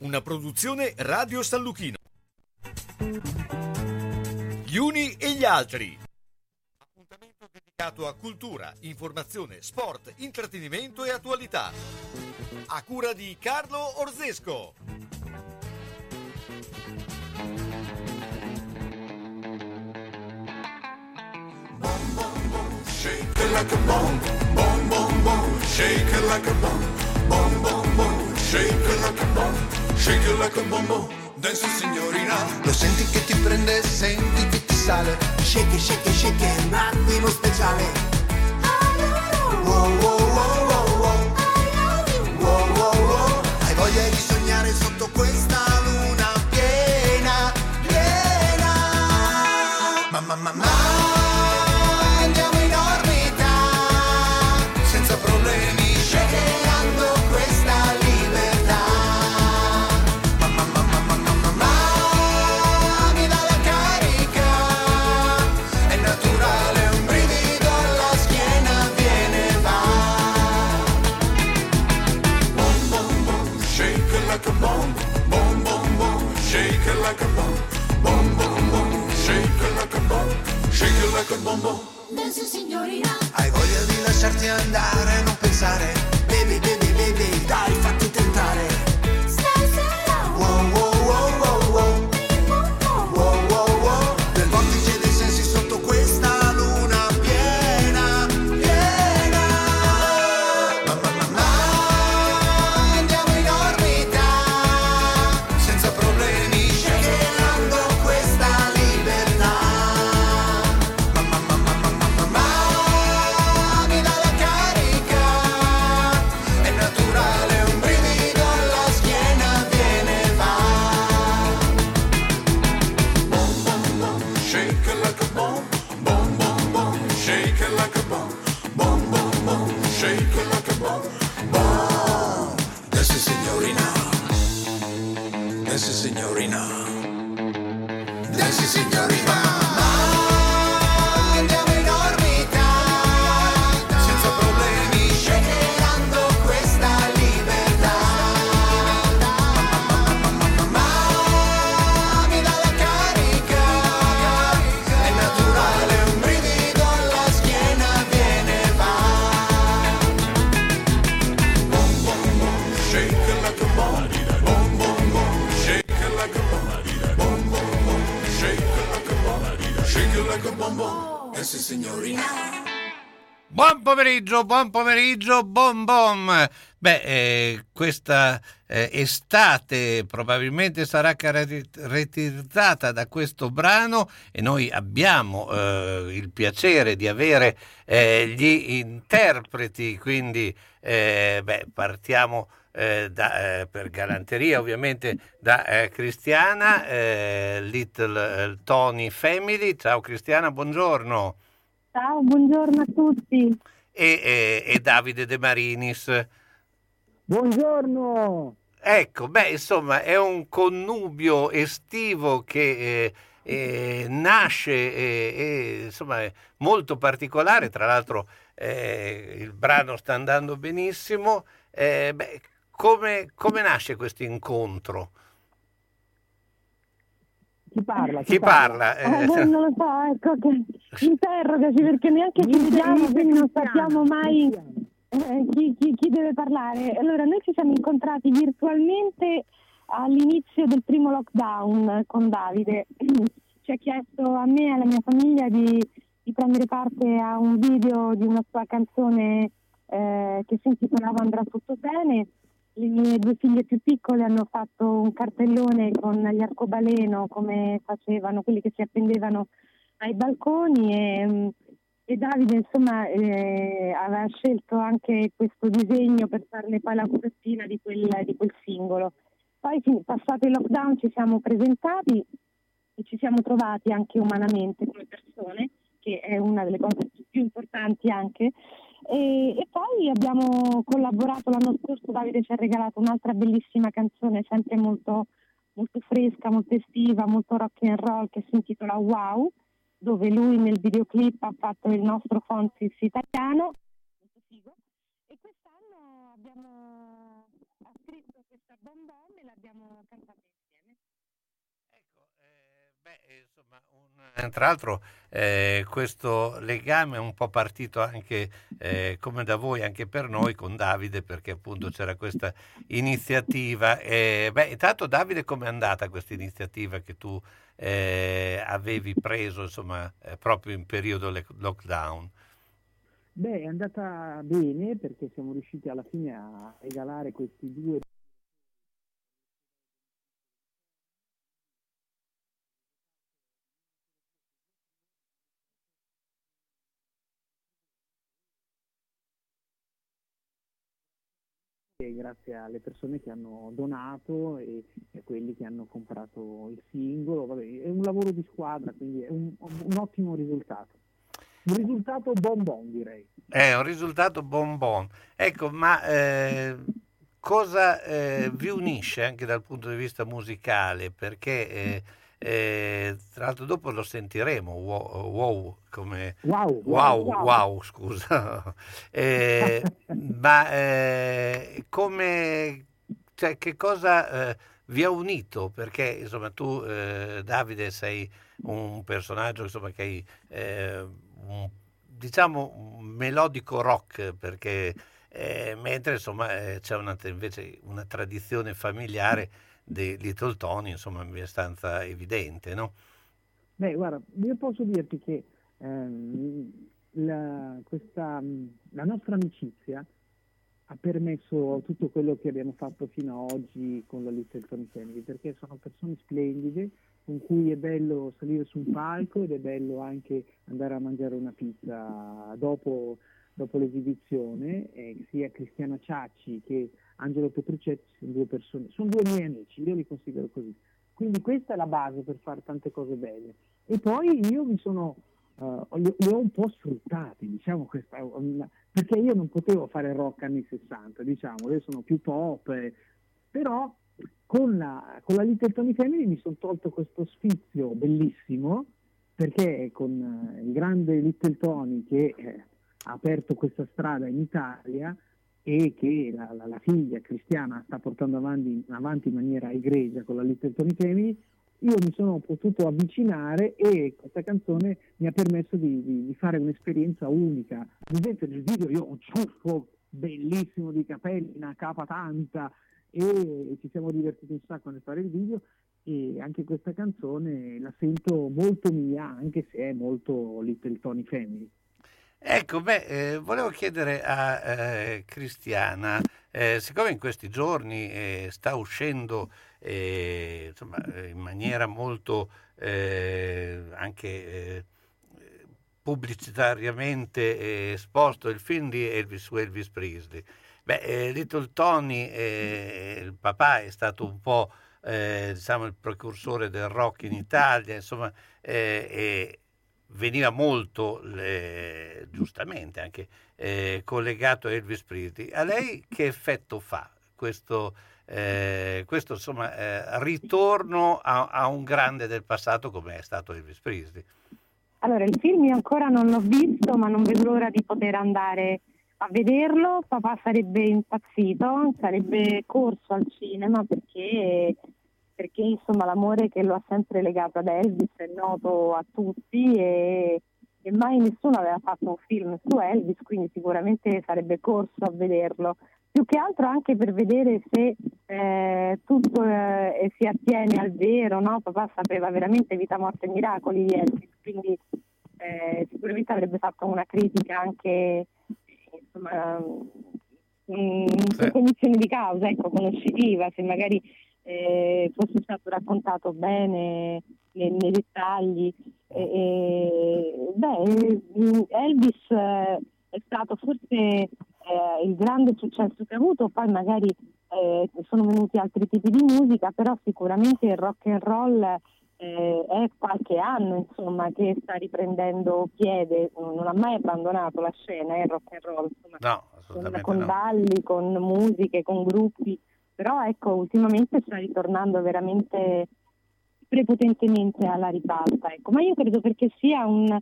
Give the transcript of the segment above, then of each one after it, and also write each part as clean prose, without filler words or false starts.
Una produzione Radio San Lucchino. Gli uni e gli altri. Appuntamento dedicato a cultura, informazione, sport, intrattenimento e attualità. A cura di Carlo Orzesco. Bom, bom, bom, shake it like a bomb. Bom, bom, bom, shake it like a bomb. Bom, bom, bom, shake it like a bomb. Shake it like a bombo, dance signorina. Lo senti che ti prende, senti che ti sale. Shake it, shake it, shake it, un attimo speciale. Wow, wow, wow, wow, wow. Wow, wow, wow. Hai voglia di sognare sotto questa luna piena, piena. Mamma, mamma, andiamo in orbita, senza problemi, shakeando questa luna. Danza signorina. Hai voglia di lasciarti andare, non pensare. Baby, baby, baby, dai, fatti tentare. Stasera. Wow, wow, wow, wow, wow. Wow, wow, wow. Del vortice dei sensi sotto questa luna piena, piena. Mamma, mamma, andiamo in orbita, senza problemi, scegliendo questa libertà. Signorina, danza signorina, andiamo in orbita, senza problemi, scegliendo questa libertà. Ma mi dà la carica, è naturale, un brivido alla schiena viene e va. Bom, bom, bom, shake it like a bomb. Buon pomeriggio, Bom Bom. Questa estate probabilmente sarà caratterizzata da questo brano e noi abbiamo il piacere di avere gli interpreti, quindi partiamo per galanteria ovviamente da Cristiana, Little Tony Family. Ciao Cristiana, buongiorno. Ciao, buongiorno a tutti. E Davide De Marinis. Buongiorno. Ecco, insomma è un connubio estivo che nasce insomma è molto particolare. Tra l'altro il brano sta andando benissimo. Come nasce questo incontro? Chi parla? Voi non lo so, ecco, che interrogaci perché neanche ci vediamo, quindi non sappiamo mai chi deve parlare. Allora, noi ci siamo incontrati virtualmente all'inizio del primo lockdown con Davide. Ci ha chiesto a me e alla mia famiglia di prendere parte a un video di una sua canzone che si intitolava Andrà Tutto Bene. Le mie due figlie più piccole hanno fatto un cartellone con gli arcobaleno, come facevano quelli che si appendevano ai balconi, e Davide insomma aveva scelto anche questo disegno per farne poi la copertina di quel singolo. Poi passato il lockdown ci siamo presentati e ci siamo trovati anche umanamente come persone, che è una delle cose più importanti anche. E poi abbiamo collaborato l'anno scorso. Davide ci ha regalato un'altra bellissima canzone, sempre molto, molto fresca, molto estiva, molto rock and roll, che si intitola Wow, dove lui nel videoclip ha fatto il nostro Fontis italiano. E quest'anno abbiamo scritto questa bomba Tra l'altro questo legame è un po' partito anche come da voi anche per noi con Davide, perché appunto c'era questa iniziativa. Intanto Davide, com'è andata questa iniziativa che tu avevi preso proprio in periodo lockdown? È andata bene, perché siamo riusciti alla fine a regalare questi due grazie alle persone che hanno donato e a quelli che hanno comprato il singolo. Vabbè, è un lavoro di squadra, quindi è un ottimo risultato. Un risultato Bonbon, direi. È un risultato Bonbon. Ecco, ma cosa vi unisce anche dal punto di vista musicale? Perché tra l'altro dopo lo sentiremo, Wow, scusa. Come, cioè, che cosa vi ha unito? Perché insomma tu, Davide, sei un personaggio che hai un melodico rock, perché mentre c'è invece una tradizione familiare di Little Tony, insomma, abbastanza evidente, no? Guarda, io posso dirti che la nostra amicizia ha permesso tutto quello che abbiamo fatto fino a oggi con la Little Tony Family, perché sono persone splendide con cui è bello salire su un palco ed è bello anche andare a mangiare una pizza dopo l'esibizione. Sia Cristiana Ciacci che Angelo Petruccetti sono due miei amici, io li considero così. Quindi questa è la base per fare tante cose belle. E poi io mi sono li ho un po' sfruttati, diciamo, perché io non potevo fare rock anni 60, diciamo, io sono più pop, però con la Little Tony Family mi sono tolto questo sfizio bellissimo, perché con il grande Little Tony che ha aperto questa strada in Italia e che la figlia Cristiana sta portando avanti in maniera egregia con la Little Tony Family, io mi sono potuto avvicinare e questa canzone mi ha permesso di fare un'esperienza unica. Ad esempio nel video io ho un ciuffo bellissimo di capelli, una capa tanta, e ci siamo divertiti un sacco nel fare il video, e anche questa canzone la sento molto mia, anche se è molto Little Tony Family. Ecco, volevo chiedere a Cristiana, siccome in questi giorni sta uscendo in maniera molto anche pubblicitariamente esposto il film di Elvis Presley. Little Tony, il papà, è stato un po' il precursore del rock in Italia, veniva molto giustamente anche collegato a Elvis Presley. A lei che effetto fa questo ritorno a un grande del passato come è stato Elvis Presley? Allora, il film io ancora non l'ho visto, ma non vedo l'ora di poter andare a vederlo. Papà sarebbe impazzito, sarebbe corso al cinema, perché insomma l'amore che lo ha sempre legato ad Elvis è noto a tutti e mai nessuno aveva fatto un film su Elvis, quindi sicuramente sarebbe corso a vederlo, più che altro anche per vedere se tutto si attiene al vero, no? Papà sapeva veramente vita, morte e miracoli di Elvis, quindi sicuramente avrebbe fatto una critica anche in cognizione di causa, conoscitiva, se magari fosse stato raccontato bene nei dettagli. Elvis è stato forse il grande successo che ha avuto, poi magari sono venuti altri tipi di musica, però sicuramente il rock and roll è qualche anno che sta riprendendo piede, non ha mai abbandonato la scena il rock and roll, no, assolutamente con balli, con musiche, con gruppi, però ultimamente sta ritornando veramente prepotentemente alla ribalta, ma io credo perché sia un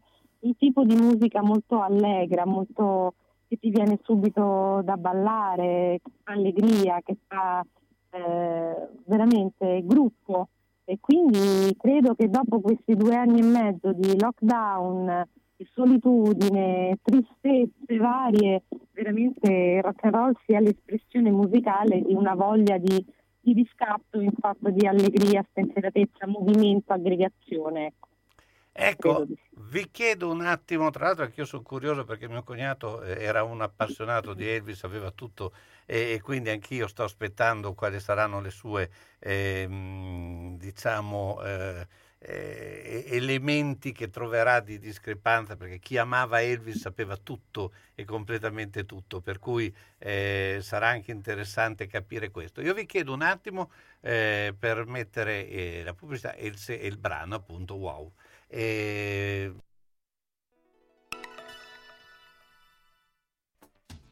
tipo di musica molto allegra, molto che ti viene subito da ballare, che fa allegria, che fa veramente gruppo. E Quindi credo che dopo questi 2 anni e mezzo di lockdown, di solitudine, tristezze varie, veramente il rock and roll sia l'espressione musicale di una voglia di riscatto in fatto di allegria, spensieratezza, movimento, aggregazione. Ecco, vi chiedo un attimo, tra l'altro anche io sono curioso perché mio cognato era un appassionato di Elvis, aveva tutto e quindi anch'io sto aspettando quali saranno le sue elementi che troverà di discrepanza, perché chi amava Elvis sapeva tutto e completamente tutto, per cui sarà anche interessante capire questo. Io vi chiedo un attimo per mettere la pubblicità e il brano appunto Wow.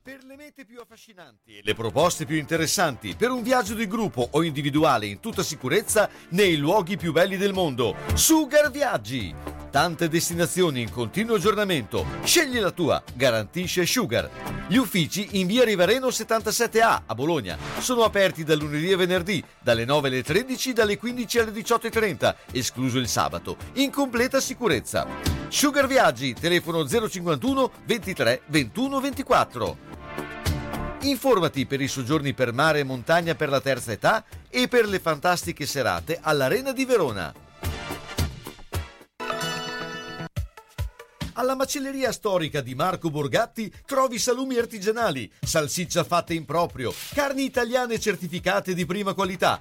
Per le mete più affascinanti e le proposte più interessanti, per un viaggio di gruppo o individuale in tutta sicurezza nei luoghi più belli del mondo, Sugar Viaggi. Tante destinazioni in continuo aggiornamento. Scegli la tua, garantisce Sugar. Gli uffici in via Rivareno 77A a Bologna sono aperti dal lunedì a venerdì, dalle 9 alle 13, dalle 15 alle 18.30, escluso il sabato, in completa sicurezza. Sugar Viaggi, telefono 051 23 21 24. Informati per i soggiorni per mare e montagna per la terza età e per le fantastiche serate all'Arena di Verona. Alla macelleria storica di Marco Borgatti trovi salumi artigianali, salsiccia fatta in proprio, carni italiane certificate di prima qualità,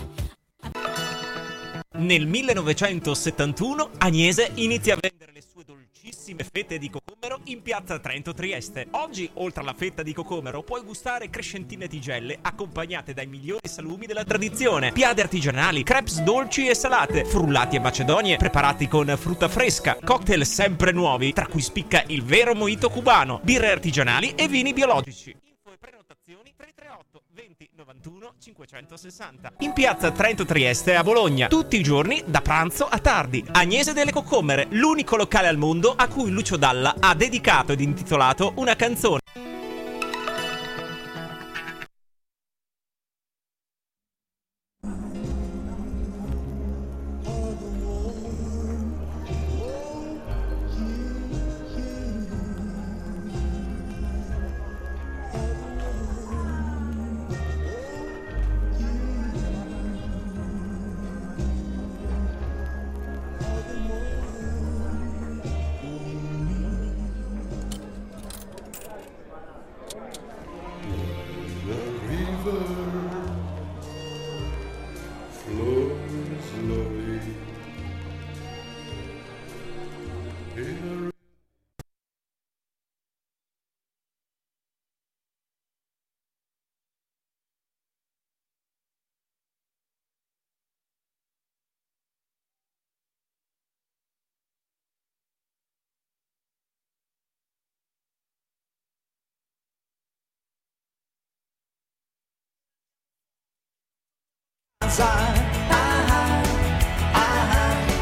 Nel 1971 Agnese inizia a vendere le sue dolcissime fette di cocomero in piazza Trento Trieste. Oggi, oltre alla fetta di cocomero, puoi gustare crescentine e tigelle accompagnate dai migliori salumi della tradizione, piade artigianali, crepes dolci e salate, frullati e macedonie preparati con frutta fresca, cocktail sempre nuovi, tra cui spicca il vero mojito cubano, birre artigianali e vini biologici. Info e prenotazioni 338 20 91 560. In piazza Trento Trieste a Bologna, tutti i giorni da pranzo a tardi. Agnese delle Cocomere, l'unico locale al mondo a cui Lucio Dalla ha dedicato ed intitolato una canzone.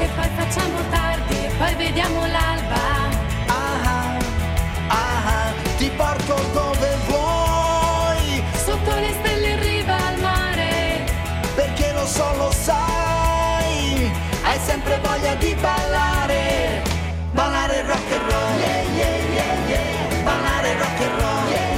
E poi facciamo tardi e poi vediamo l'alba. Ti porto dove vuoi, sotto le stelle in riva al mare, perché lo so, lo sai, hai sempre voglia di ballare, ballare rock and roll, yeah, yeah, yeah, yeah. Ballare rock and roll, yeah, yeah, yeah, yeah.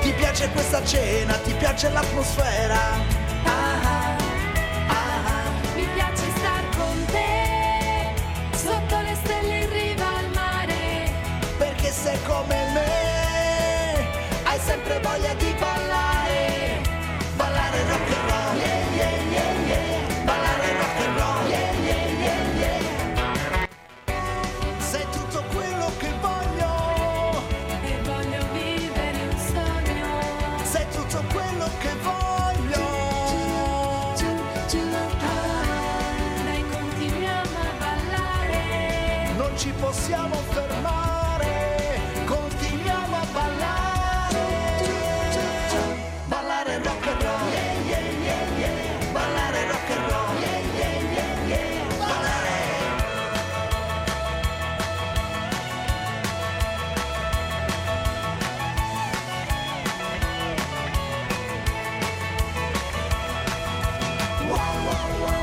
Ti piace questa cena, ti piace l'atmosfera. Mi piace star con te, sotto le stelle in riva al mare, perché sei come me, hai sempre voglia di ballare, ballare rock and roll, yeah, yeah, yeah, yeah. Ballare rock and roll, yeah, yeah, yeah, yeah. Sei tutto quello che voglio, ci possiamo fermare, continuiamo a ballare, ballare rock and roll, yeah, yeah, yeah, yeah. Ballare rock and roll, yeah, yeah, yeah, yeah. Ballare. Wow, wow, wow.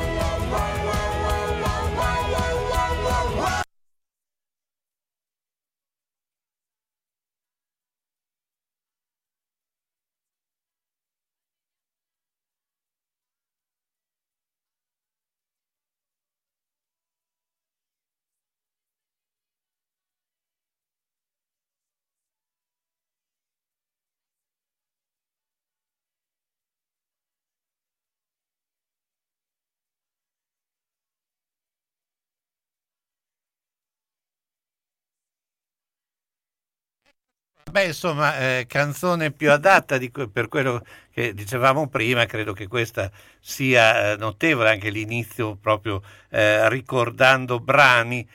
Beh, insomma, canzone più adatta per quello che dicevamo prima, credo che questa sia notevole, anche l'inizio proprio ricordando brani.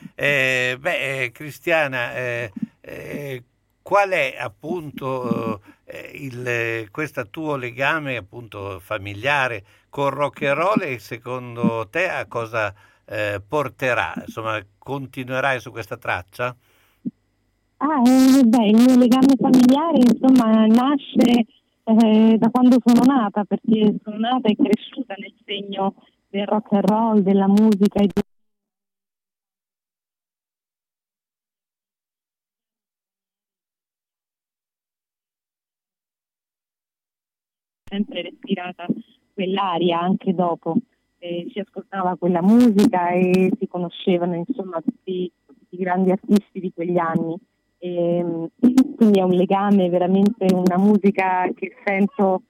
Cristiana, qual è appunto questo tuo legame appunto familiare con rock and roll e secondo te a cosa porterà? Insomma, continuerai su questa traccia? Il mio legame familiare insomma nasce da quando sono nata, perché sono nata e cresciuta nel segno del rock and roll, della musica e di... sempre respirata quell'aria anche dopo, si ascoltava quella musica e si conoscevano insomma tutti i grandi artisti di quegli anni. E quindi è un legame veramente, una musica che sento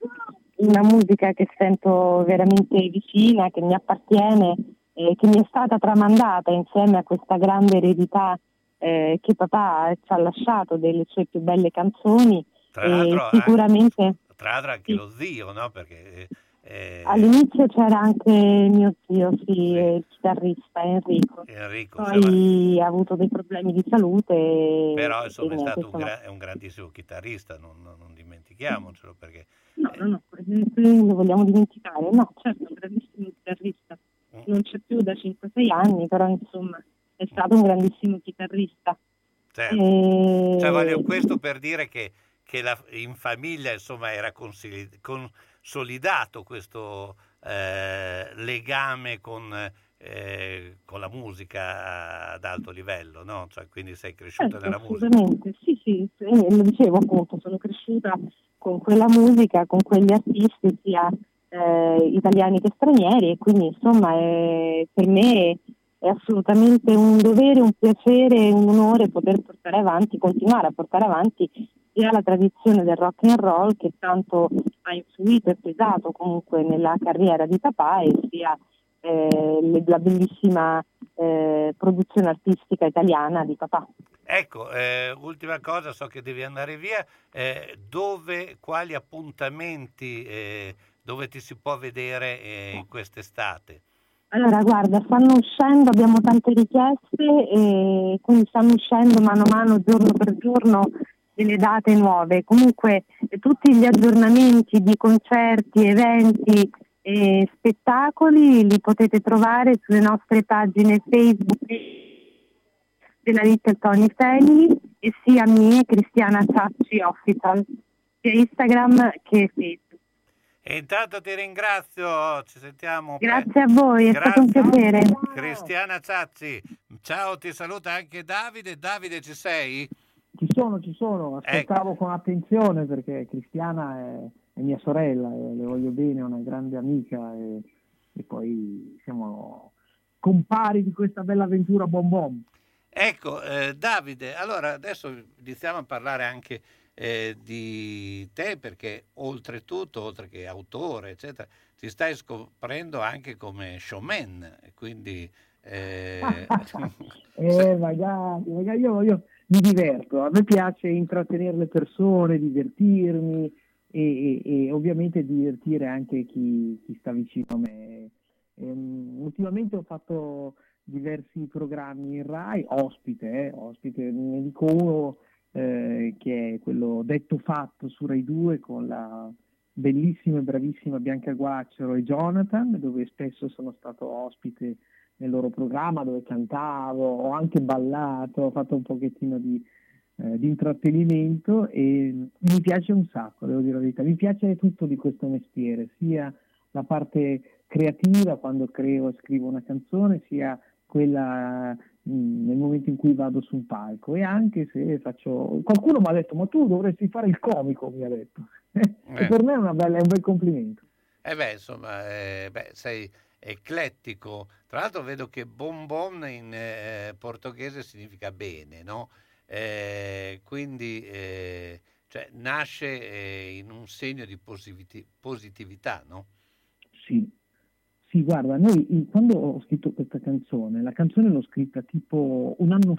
veramente vicina, che mi appartiene e che mi è stata tramandata insieme a questa grande eredità che papà ci ha lasciato delle sue più belle canzoni. Tra l'altro sicuramente anche, sì. Lo zio, no? Perché all'inizio c'era anche mio zio, sì, il chitarrista Enrico. Poi ha avuto dei problemi di salute. Però insomma, è stato un grandissimo chitarrista, non dimentichiamocelo. Perché, non lo vogliamo dimenticare. No, certo, un grandissimo chitarrista. Non c'è più da 5-6 anni, però insomma è stato un grandissimo chitarrista. Certo. Questo per dire che in famiglia insomma era consolidato questo legame con la musica ad alto livello, no? Cioè, quindi sei cresciuta nella musica. Assolutamente, sì, lo dicevo appunto, sono cresciuta con quella musica, con quegli artisti sia italiani che stranieri, e quindi insomma per me è assolutamente un dovere, un piacere, un onore poter continuare a portare avanti sia la tradizione del rock and roll, che tanto ha influito e pesato comunque nella carriera di papà, e sia la bellissima produzione artistica italiana di papà. Ecco, ultima cosa, so che devi andare via, quali appuntamenti, dove ti si può vedere quest'estate? Allora, guarda, stanno uscendo, abbiamo tante richieste, e quindi stanno uscendo mano a mano, giorno per giorno, delle date nuove. Comunque tutti gli aggiornamenti di concerti, eventi e spettacoli li potete trovare sulle nostre pagine Facebook della Little Tony Family e sia mie, Cristiana Ciacci Official, sia Instagram che Facebook. E intanto ti ringrazio, ci sentiamo. Grazie a voi, è stato un piacere. Cristiana Ciacci, ciao, ti saluta anche Davide. Davide, ci sei? Ci sono, ascoltavo con attenzione perché Cristiana è mia sorella, le voglio bene, è una grande amica e poi siamo compari di questa bella avventura Bom Bom. Ecco, Davide, allora adesso iniziamo a parlare anche di te, perché oltre che autore, eccetera, ti stai scoprendo anche come showman, quindi... magari io mi diverto, a me piace intrattenere le persone, divertirmi e ovviamente divertire anche chi sta vicino a me. Ultimamente ho fatto diversi programmi in Rai, ospite, ne dico uno che è quello Detto Fatto su Rai 2 con la bellissima e bravissima Bianca Guacero e Jonathan, dove spesso sono stato ospite nel loro programma, dove cantavo, ho anche ballato, ho fatto un pochettino di intrattenimento e mi piace un sacco, devo dire la verità, mi piace tutto di questo mestiere, sia la parte creativa quando creo e scrivo una canzone, sia quella nel momento in cui vado sul palco, e anche se faccio, qualcuno mi ha detto ma tu dovresti fare il comico, mi ha detto, e per me è un bel complimento. Sei eclettico, tra l'altro vedo che Bonbon in portoghese significa bene, no? Quindi nasce in un segno di positività, no? Sì, guarda, noi quando ho scritto questa canzone, la canzone l'ho scritta tipo un anno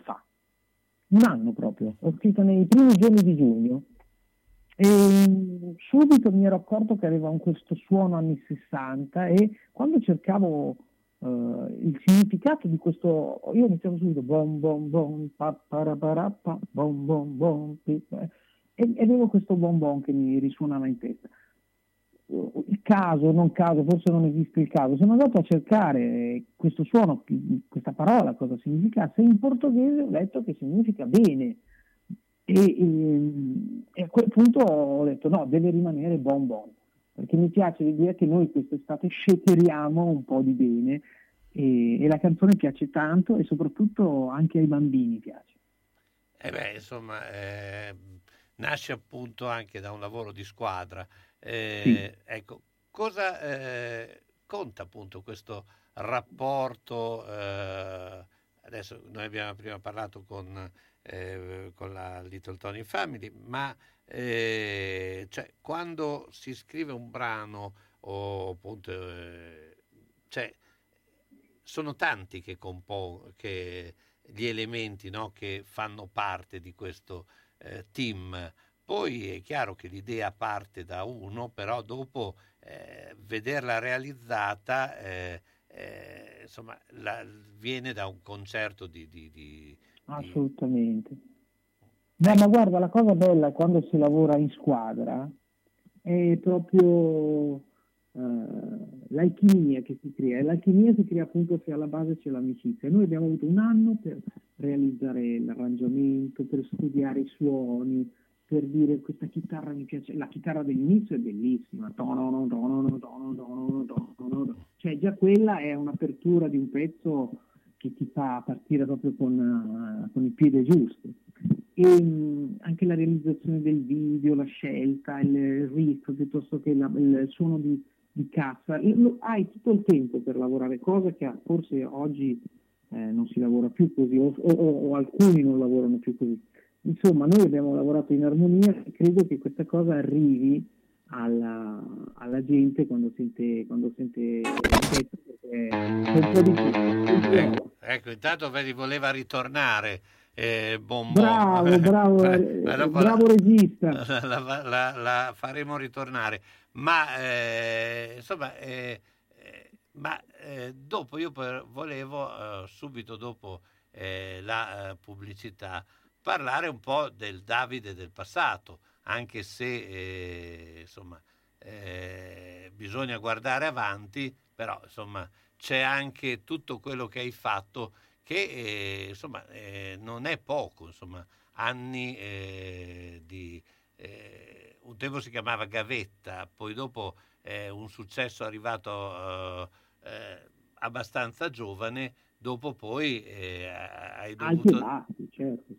proprio, l'ho scritta nei primi giorni di giugno e subito mi ero accorto che aveva questo suono anni 60 e quando cercavo il significato di questo, io iniziavo subito bom bom bom pa parappa bom bom bom e avevo questo bom bom che mi risuonava in testa. Il caso, non caso, forse non esiste il caso, sono andato a cercare questo suono, questa parola, cosa significasse, in portoghese ho detto che significa bene e a quel punto ho detto no, deve rimanere Bonbon, perché mi piace l'idea che noi quest'estate sceteriamo un po' di bene e la canzone piace tanto e soprattutto anche ai bambini piace. Nasce appunto anche da un lavoro di squadra. Ecco, cosa conta appunto questo rapporto? Adesso noi abbiamo prima parlato con la Little Tony Family, ma quando si scrive un brano o appunto sono tanti che che gli elementi, no, che fanno parte di questo team. Poi è chiaro che l'idea parte da uno, però dopo vederla realizzata viene da un concerto di... Assolutamente. Beh, ma guarda, la cosa bella quando si lavora in squadra è proprio l'alchimia che si crea. E l'alchimia si crea appunto se alla base c'è l'amicizia. Noi abbiamo avuto un anno per realizzare l'arrangiamento, per studiare i suoni, per dire questa chitarra mi piace, la chitarra dell'inizio è bellissima, cioè già quella è un'apertura di un pezzo che ti fa partire proprio con il piede giusto, e anche la realizzazione del video, la scelta, il riff piuttosto che il suono di cassa, hai tutto il tempo per lavorare, cosa che forse oggi non si lavora più così o alcuni non lavorano più così. Insomma, noi abbiamo lavorato in armonia e credo che questa cosa arrivi alla gente quando sente ecco, intanto vi voleva ritornare Bonbon. Bravo regista, la faremo ritornare, ma dopo io volevo subito dopo la pubblicità parlare un po' del Davide del passato, anche se bisogna guardare avanti, però c'è anche tutto quello che hai fatto che non è poco, anni di un tempo si chiamava gavetta, poi dopo un successo arrivato abbastanza giovane, dopo poi hai dovuto... Alti, certo.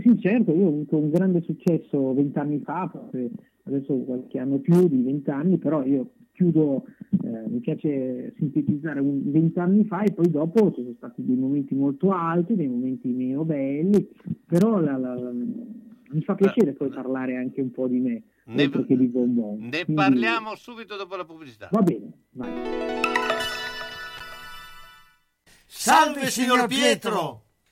Sì, certo, io ho avuto un grande successo 20 anni fa, adesso qualche anno più di 20 anni, però io chiudo, mi piace sintetizzare 20 anni fa, e poi dopo ci sono stati dei momenti molto alti, dei momenti meno belli, però mi fa piacere poi parlare anche un po' di me, perché di Bonbon. Quindi... parliamo subito dopo la pubblicità. Va bene, vai. Salve signor Pietro!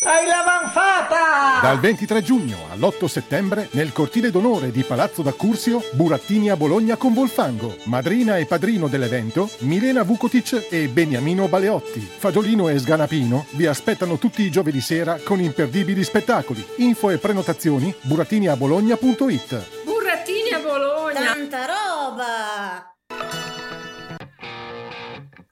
Hai l'avanfata! Dal 23 giugno all'8 settembre nel cortile d'onore di Palazzo d'Accursio, burattini a Bologna con Volfango. Madrina e padrino dell'evento Milena Vukotic e Beniamino Baleotti. Fagiolino e Sganapino vi aspettano tutti i giovedì sera con imperdibili spettacoli. Info e prenotazioni burattiniabologna.it. Burattini a Bologna! Tanta roba!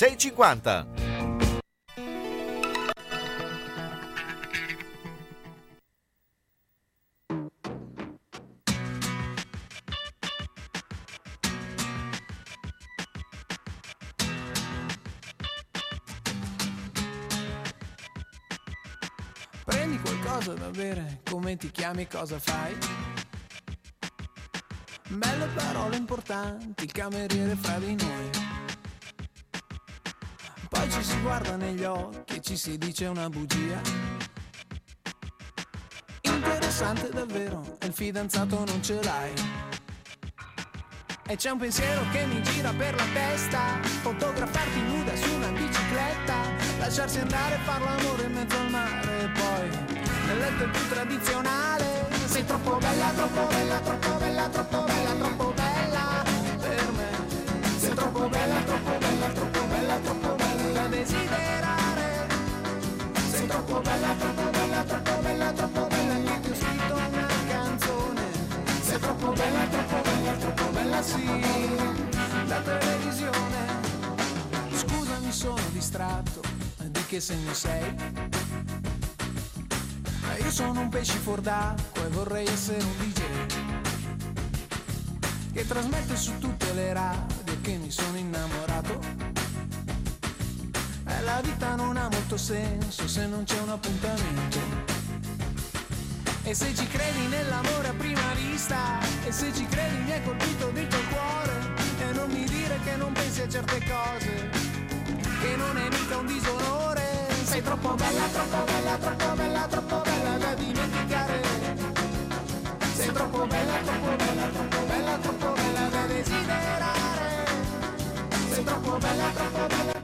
650. Prendi qualcosa da bere, come ti chiami, cosa fai? Belle parole importanti, il cameriere fra di noi. Poi ci si guarda negli occhi e ci si dice una bugia. Interessante davvero, e il fidanzato non ce l'hai. E c'è un pensiero che mi gira per la testa: fotografarti nuda su una bicicletta, lasciarsi andare, far l'amore in mezzo al mare. E poi, nel letto è più tradizionale. Sei troppo bella, troppo bella, troppo bella, troppo bella, troppo bella per me. Sei troppo bella, troppo bella, troppo bella, troppo bella desiderare. Sei troppo bella, troppo bella, troppo bella, troppo bella, io ti ho scritto una canzone. Sei troppo bella, troppo bella, troppo bella, sì, la televisione. Scusami, sono distratto, di che segno sei? Io sono un pesce fuor d'acqua e vorrei essere un DJ che trasmette su tutte le radio che mi sono innamorato. La vita non ha molto senso se non c'è un appuntamento. E se ci credi nell'amore a prima vista, e se ci credi mi hai colpito dentro il cuore. E non mi dire che non pensi a certe cose, che non è mica un disonore. Sei troppo bella, troppo bella, troppo bella, troppo bella da dimenticare. Sei troppo bella, troppo bella, troppo bella, troppo bella da desiderare. Sei troppo bella, troppo bella.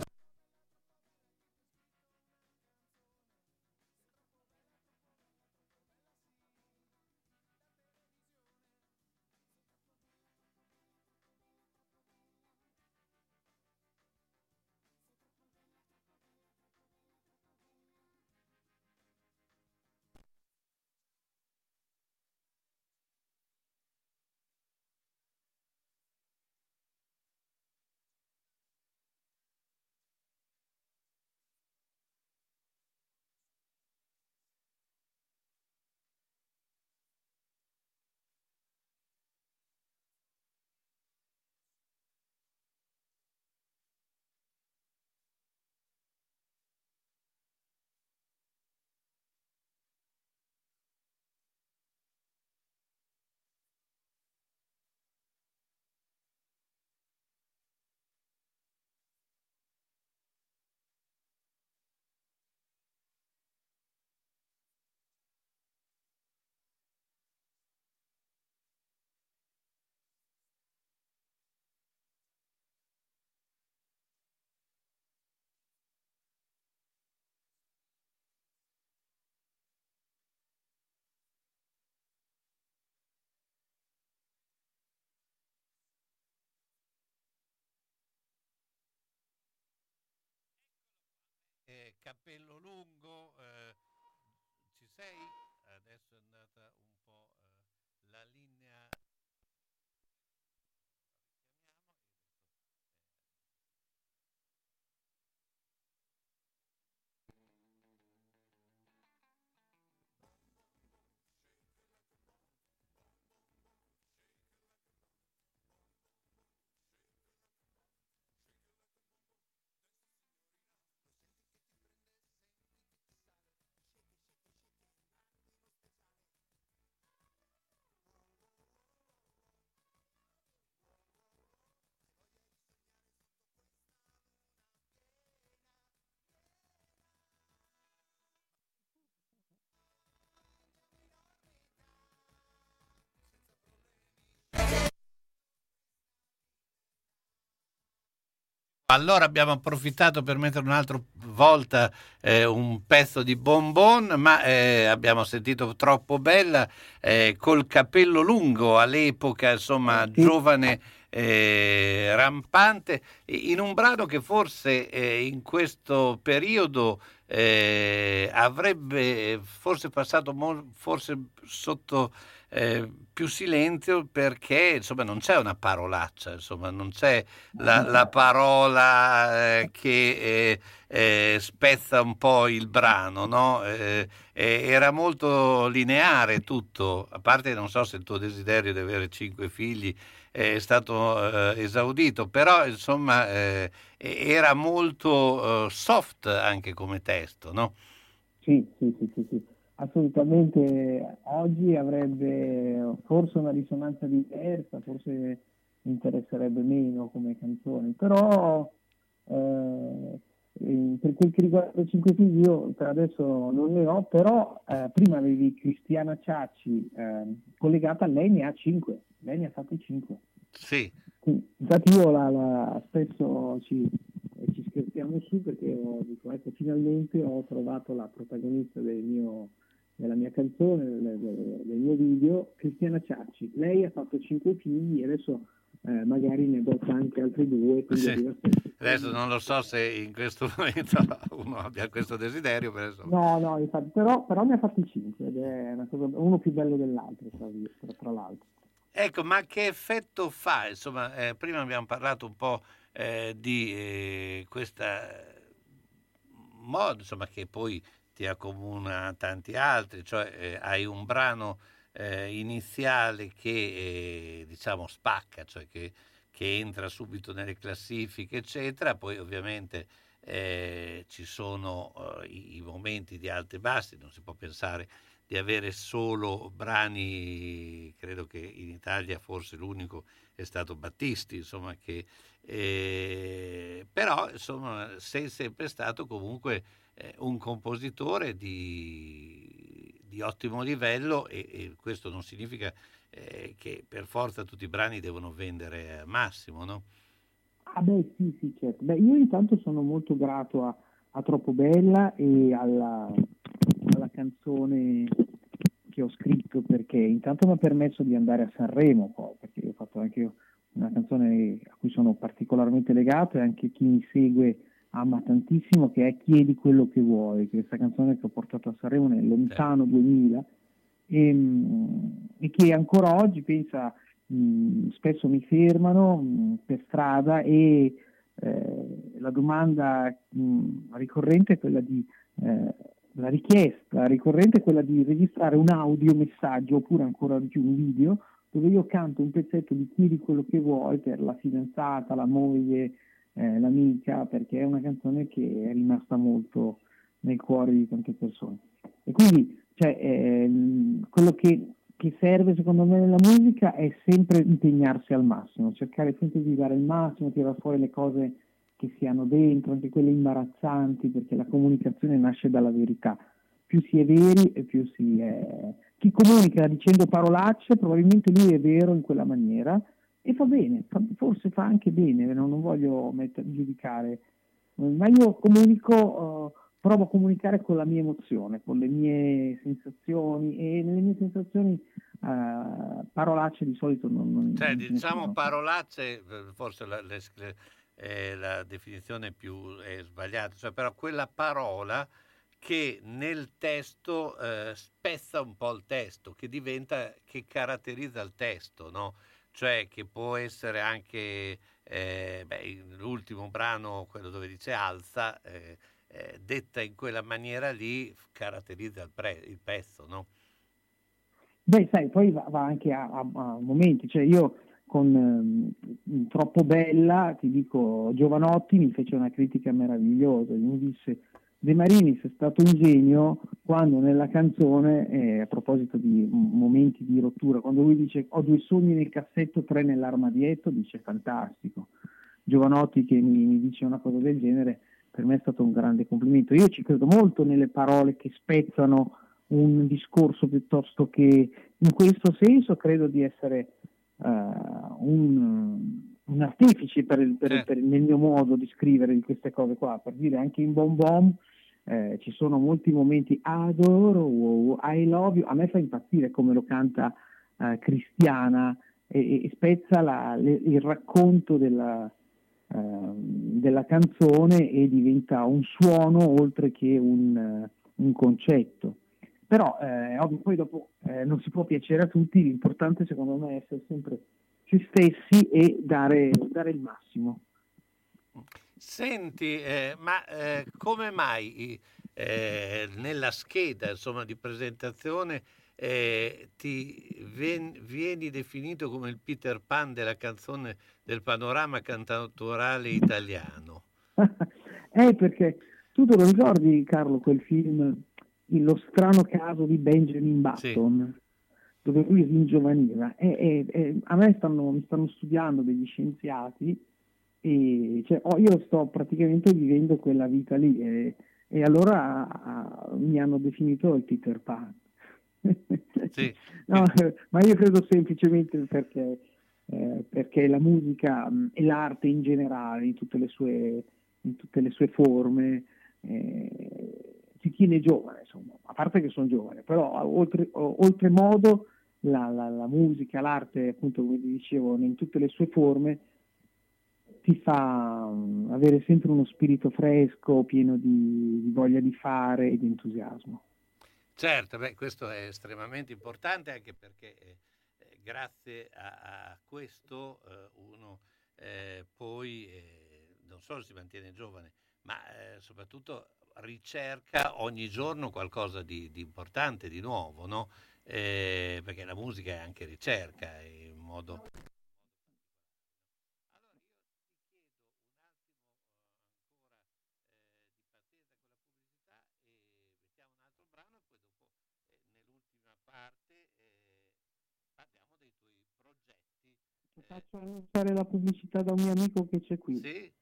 cappello lungo, ci sei? Adesso è andata un po' la linea. Allora abbiamo approfittato per mettere un'altra volta un pezzo di Bonbon, ma abbiamo sentito Troppo Bella col capello lungo all'epoca, insomma, giovane, rampante, in un brano che forse in questo periodo avrebbe forse passato forse sotto più silenzio, perché insomma non c'è una parolaccia, insomma non c'è la parola che spezza un po' il brano, no? Era molto lineare tutto, a parte non so se il tuo desiderio di avere 5 figli è stato esaudito, però insomma era molto soft anche come testo, no? Sì. Assolutamente, oggi avrebbe forse una risonanza diversa, forse interesserebbe meno come canzone, però per quel che riguarda i 5 figli io per adesso non ne ho, però prima avevi Cristiana Ciacci collegata, lei ne ha 5, lei ne ha fatti 5. Sì. Infatti io spesso ci scherziamo su, perché dico, ecco, finalmente ho trovato la protagonista della mia canzone, del mio video, Cristiana Ciacci. Lei ha fatto 5 figli e adesso magari ne porta anche altri 2. Sì. Adesso non lo so se in questo momento uno abbia questo desiderio. No, infatti, però ne ha fatti 5, ed è una cosa, uno più bello dell'altro, tra l'altro. Ecco, ma che effetto fa? Insomma, prima abbiamo parlato un po' di questa moda, insomma, che poi ti accomuna a tanti altri, cioè hai un brano iniziale che diciamo spacca, cioè che entra subito nelle classifiche eccetera, poi ovviamente ci sono i momenti di alti e bassi, non si può pensare di avere solo brani, credo che in Italia forse l'unico è stato Battisti, insomma, che però insomma sei sempre stato comunque un compositore di ottimo livello, e questo non significa che per forza tutti i brani devono vendere al massimo, no? Ah beh, sì, certo. Beh, io intanto sono molto grato a Troppo Bella e alla canzone che ho scritto, perché intanto mi ha permesso di andare a Sanremo, perché ho fatto anche io una canzone a cui sono particolarmente legato, e anche chi mi segue ama tantissimo, che è Chiedi quello che vuoi, che è questa canzone che ho portato a Sanremo nel lontano 2000 e che ancora oggi, pensa, spesso mi fermano per strada e la domanda ricorrente è quella di la richiesta ricorrente è quella di registrare un audio messaggio, oppure ancora di più un video, dove io canto un pezzetto di Chiedi quello che vuoi per la fidanzata, la moglie, l'amica, perché è una canzone che è rimasta molto nel cuore di tante persone. E quindi quello che serve secondo me nella musica è sempre impegnarsi al massimo, cercare sempre di dare il massimo, tirare fuori le cose che si hanno dentro, anche quelle imbarazzanti, perché la comunicazione nasce dalla verità. Più si è veri e più si è... Chi comunica dicendo parolacce, probabilmente lui è vero in quella maniera, e fa bene, forse fa anche bene, non voglio giudicare, ma io comunico, provo a comunicare con la mia emozione, con le mie sensazioni, e nelle mie sensazioni parolacce di solito non... Diciamo parolacce, forse la definizione più è sbagliata, cioè, però quella parola che nel testo spezza un po' il testo, che diventa, che caratterizza il testo, no? Cioè che può essere anche l'ultimo brano, quello dove dice alza, detta in quella maniera lì caratterizza il pezzo, no? Beh, sai, poi va anche a momenti, cioè io con Troppo Bella, ti dico, Giovanotti mi fece una critica meravigliosa, mi disse: De Marinis è stato un genio quando nella canzone, a proposito di momenti di rottura, quando lui dice ho 2 sogni nel cassetto, 3 nell'armadietto, dice fantastico. Giovanotti che mi dice una cosa del genere, per me è stato un grande complimento. Io ci credo molto nelle parole che spezzano un discorso, piuttosto che, in questo senso credo di essere un artefice per nel mio modo di scrivere di queste cose qua, per dire anche in Bom Bom ci sono molti momenti adoro, wow, I love you, a me fa impazzire come lo canta Cristiana, e spezza il racconto della canzone e diventa un suono oltre che un concetto. Però ovvio, poi dopo non si può piacere a tutti, l'importante secondo me è essere sempre se stessi e dare il massimo. Senti, ma come mai nella scheda, insomma, di presentazione ti vieni definito come il Peter Pan della canzone, del panorama cantautorale italiano? Perché tu te lo ricordi, Carlo, quel film Lo strano caso di Benjamin Button? Sì. Dove lui ringiovaniva, e a me mi stanno studiando degli scienziati, e cioè, io sto praticamente vivendo quella vita lì, e allora mi hanno definito il Peter Pan. Sì. No, ma io credo semplicemente perché la musica e l'arte in generale, in tutte le sue forme, si tiene giovane, insomma, a parte che sono giovane, però oltremodo la musica, l'arte, appunto, come vi dicevo, in tutte le sue forme, ti fa avere sempre uno spirito fresco, pieno di voglia di fare e di entusiasmo. Certo, questo è estremamente importante, anche perché grazie a questo uno poi non solo si mantiene giovane, ma soprattutto ricerca ogni giorno qualcosa di importante, di nuovo, no? Perché la musica è anche ricerca, in modo... Faccio annunciare la pubblicità da un mio amico che c'è qui. Sì?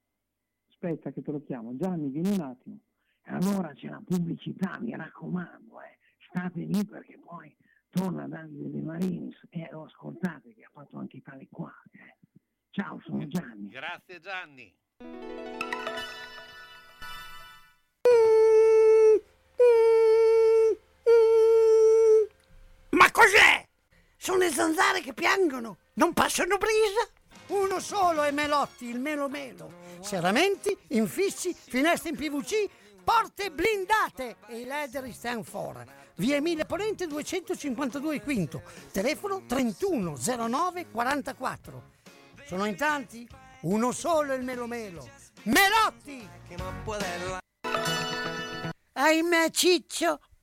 Aspetta che te lo chiamo. Gianni, vieni un attimo. Allora c'è la pubblicità, mi raccomando, state lì, perché poi torna Davide De Marinis e lo ascoltate, che ha fatto anche tale qua. Ciao, sono Gianni. Grazie Gianni. Ma cos'è? Sono le zanzare che piangono, non passano brisa? Uno solo è Melotti, il melomelo. Serramenti, infissi, finestre in PVC, porte blindate, e i leder stand for. Via Emile Ponente 252 Quinto, telefono 31 09 44. Sono in tanti? Uno solo è il melomelo, Melotti! Ahimè Ciccio,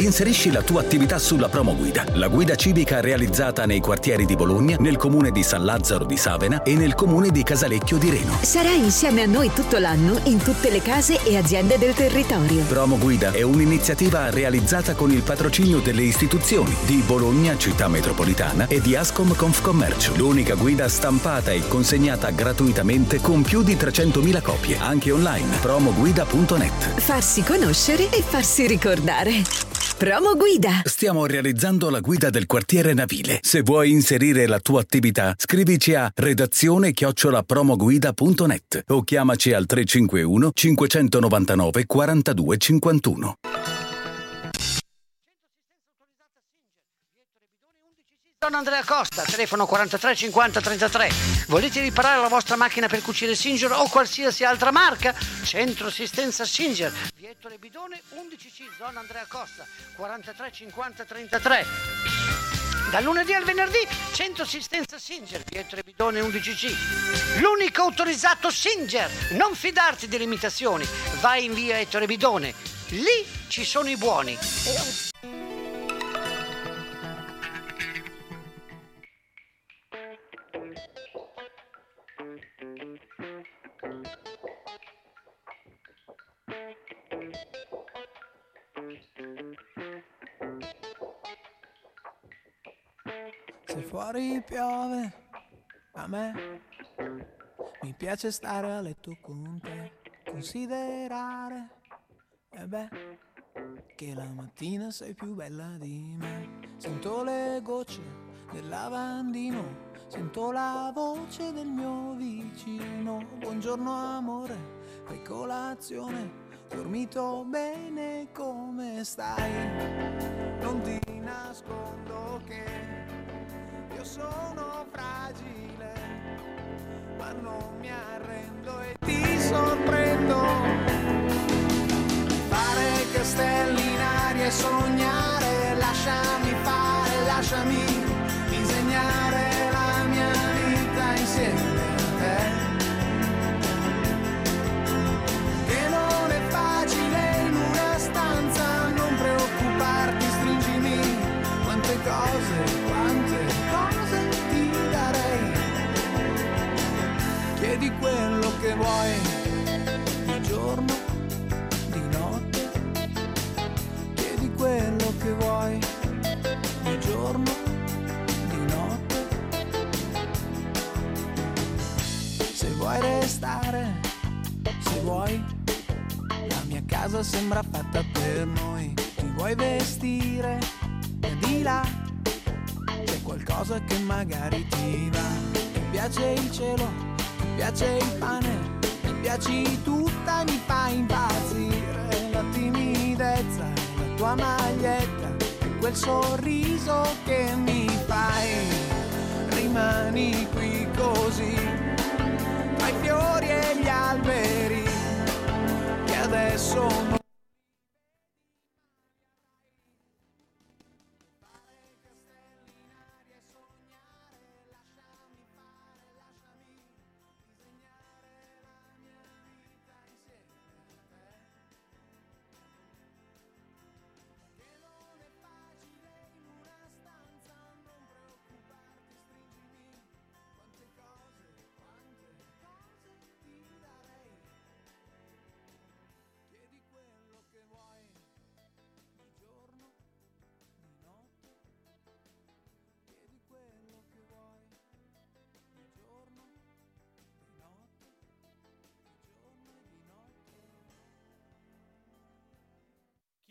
Inserisci la tua attività sulla promo guida, la guida civica realizzata nei quartieri di Bologna, nel comune di San Lazzaro di Savena e nel comune di Casalecchio di Reno. Sarai insieme a noi tutto l'anno in tutte le case e aziende del territorio. Promo guida è un'iniziativa realizzata con il patrocinio delle istituzioni di Bologna Città Metropolitana e di Ascom Confcommercio. L'unica guida stampata e consegnata gratuitamente con più di 300.000 copie, anche online. Promoguida.net. Farsi conoscere e farsi ricordare. Promo guida. Stiamo realizzando la guida del quartiere Navile. Se vuoi inserire la tua attività, scrivici a redazione@promoguida.net o chiamaci al 351 599 42 51. Sono Andrea Costa, telefono 43 50 33. Volete riparare la vostra macchina per cucire Singer o qualsiasi altra marca? Centro Assistenza Singer, via Ettore Bidone 11C, zona Andrea Costa, 43 50 33. Dal lunedì al venerdì, Centro Assistenza Singer, via Ettore Bidone 11C. L'unico autorizzato Singer. Non fidarti delle imitazioni, vai in via Ettore Bidone. Lì ci sono i buoni. Se fuori piove, a me mi piace stare a letto con te. Considerare, e beh, che la mattina sei più bella di me. Sento le gocce del lavandino, sento la voce del mio vicino. Buongiorno amore, fai colazione? Dormito bene, come stai? Non ti nascondo che io sono fragile, ma non mi arrendo e ti sorprendo. Fare castelli in aria e sognare, lasciami fare, lasciami disegnare la mia vita insieme a te. Quante cose ti darei. Chiedi quello che vuoi, di giorno, di notte. Chiedi quello che vuoi, di giorno, di notte. Se vuoi restare, se vuoi, la mia casa sembra fatta per noi. Ti vuoi vestire? Di là c'è qualcosa che magari ti va. Ti piace il cielo, ti piace il pane, ti piaci tutta, mi fai impazzire. La timidezza, la tua maglietta, quel sorriso che mi fai. Rimani qui così, tra i fiori e gli alberi, che adesso non...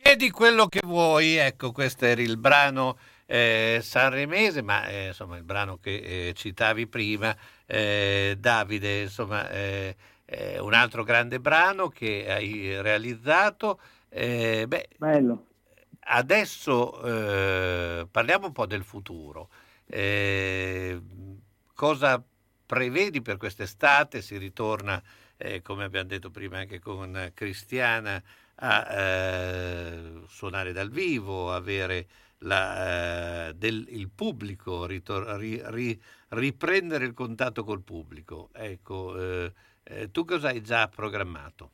Chiedi quello che vuoi, ecco, questo era il brano sanremese, ma insomma il brano che citavi prima, Davide, insomma un altro grande brano che hai realizzato. Bello. Adesso parliamo un po' del futuro. Cosa prevedi per quest'estate? Si ritorna, come abbiamo detto prima anche con Cristiana, a suonare dal vivo, avere il pubblico, riprendere il contatto col pubblico. Ecco, tu cosa hai già programmato?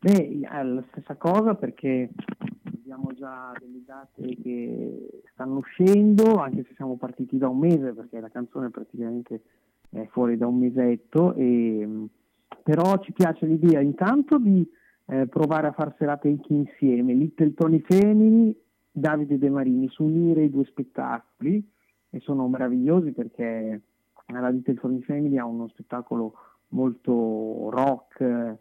Beh, la stessa cosa, perché abbiamo già delle date che stanno uscendo, anche se siamo partiti da un mese, perché la canzone praticamente è fuori da un mesetto, e però ci piace l'idea intanto di provare a far serate insieme, Little Tony Family, Davide De Marinis, unire i due spettacoli, e sono meravigliosi perché la Little Tony Family ha uno spettacolo molto rock,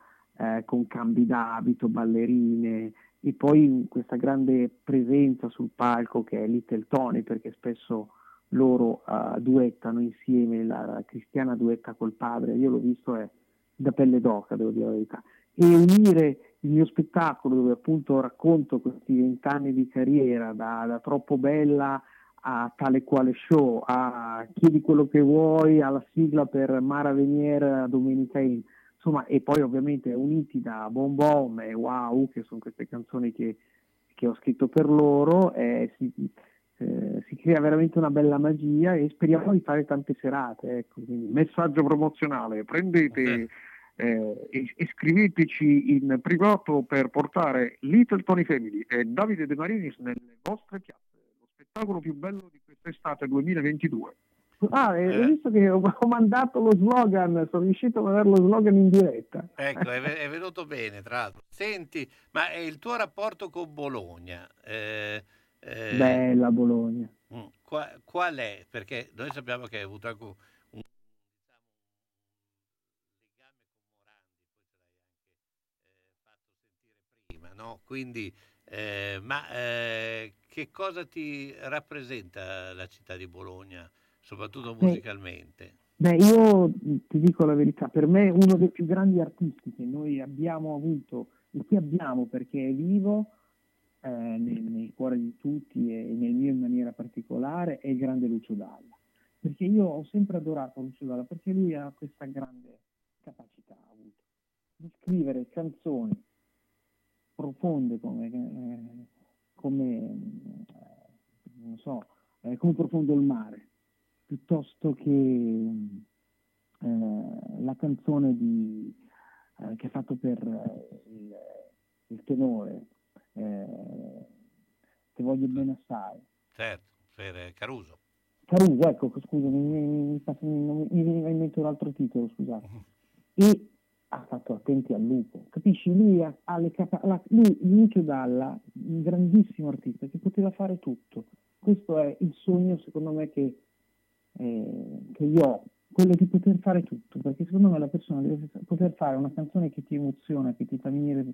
con cambi d'abito, ballerine, e poi questa grande presenza sul palco che è Little Tony, perché spesso loro duettano insieme, la Cristiana duetta col padre, io l'ho visto, è da pelle d'oca, devo dire la verità. E unire il mio spettacolo, dove appunto racconto questi 20 anni di carriera, da Troppo Bella a Tale Quale Show, a Chiedi quello che vuoi, alla sigla per Mara Venier, Domenica In, insomma, e poi ovviamente uniti da Bom Bom e Wow, che sono queste canzoni che ho scritto per loro, si crea veramente una bella magia, e speriamo di fare tante serate, ecco. Quindi, messaggio promozionale, prendete e scriveteci in privato per portare Little Tony Family e Davide De Marinis nelle vostre piazze, lo spettacolo più bello di quest'estate 2022. Hai visto che ho mandato lo slogan, sono riuscito a mandare lo slogan in diretta. Ecco, è venuto bene, tra l'altro. Senti, ma è il tuo rapporto con Bologna? Bella Bologna. Qual è? Perché noi sappiamo che hai avuto anche un legame con Morandi, poi te l'hai anche fatto sentire prima, no? Quindi, che cosa ti rappresenta la città di Bologna, soprattutto musicalmente? Io ti dico la verità, per me uno dei più grandi artisti che noi abbiamo avuto, e che abbiamo perché è vivo nei cuori di tutti e nel mio in maniera particolare, è il grande Lucio Dalla, perché io ho sempre adorato Lucio Dalla, perché lui ha questa grande capacità avuto di scrivere canzoni profonde come profondo il mare, piuttosto che la canzone che ha fatto per il tenore, Te voglio bene assai. Certo, per Caruso. Caruso, ecco, scusami, mi veniva in mente un altro titolo, scusate. E ha fatto Attenti al lupo, capisci? Lui ha le Lucio Dalla, un grandissimo artista che poteva fare tutto. Questo è il sogno, secondo me, che io ho, quello di poter fare tutto, perché secondo me la persona deve poter fare una canzone che ti emoziona, che ti fa venire,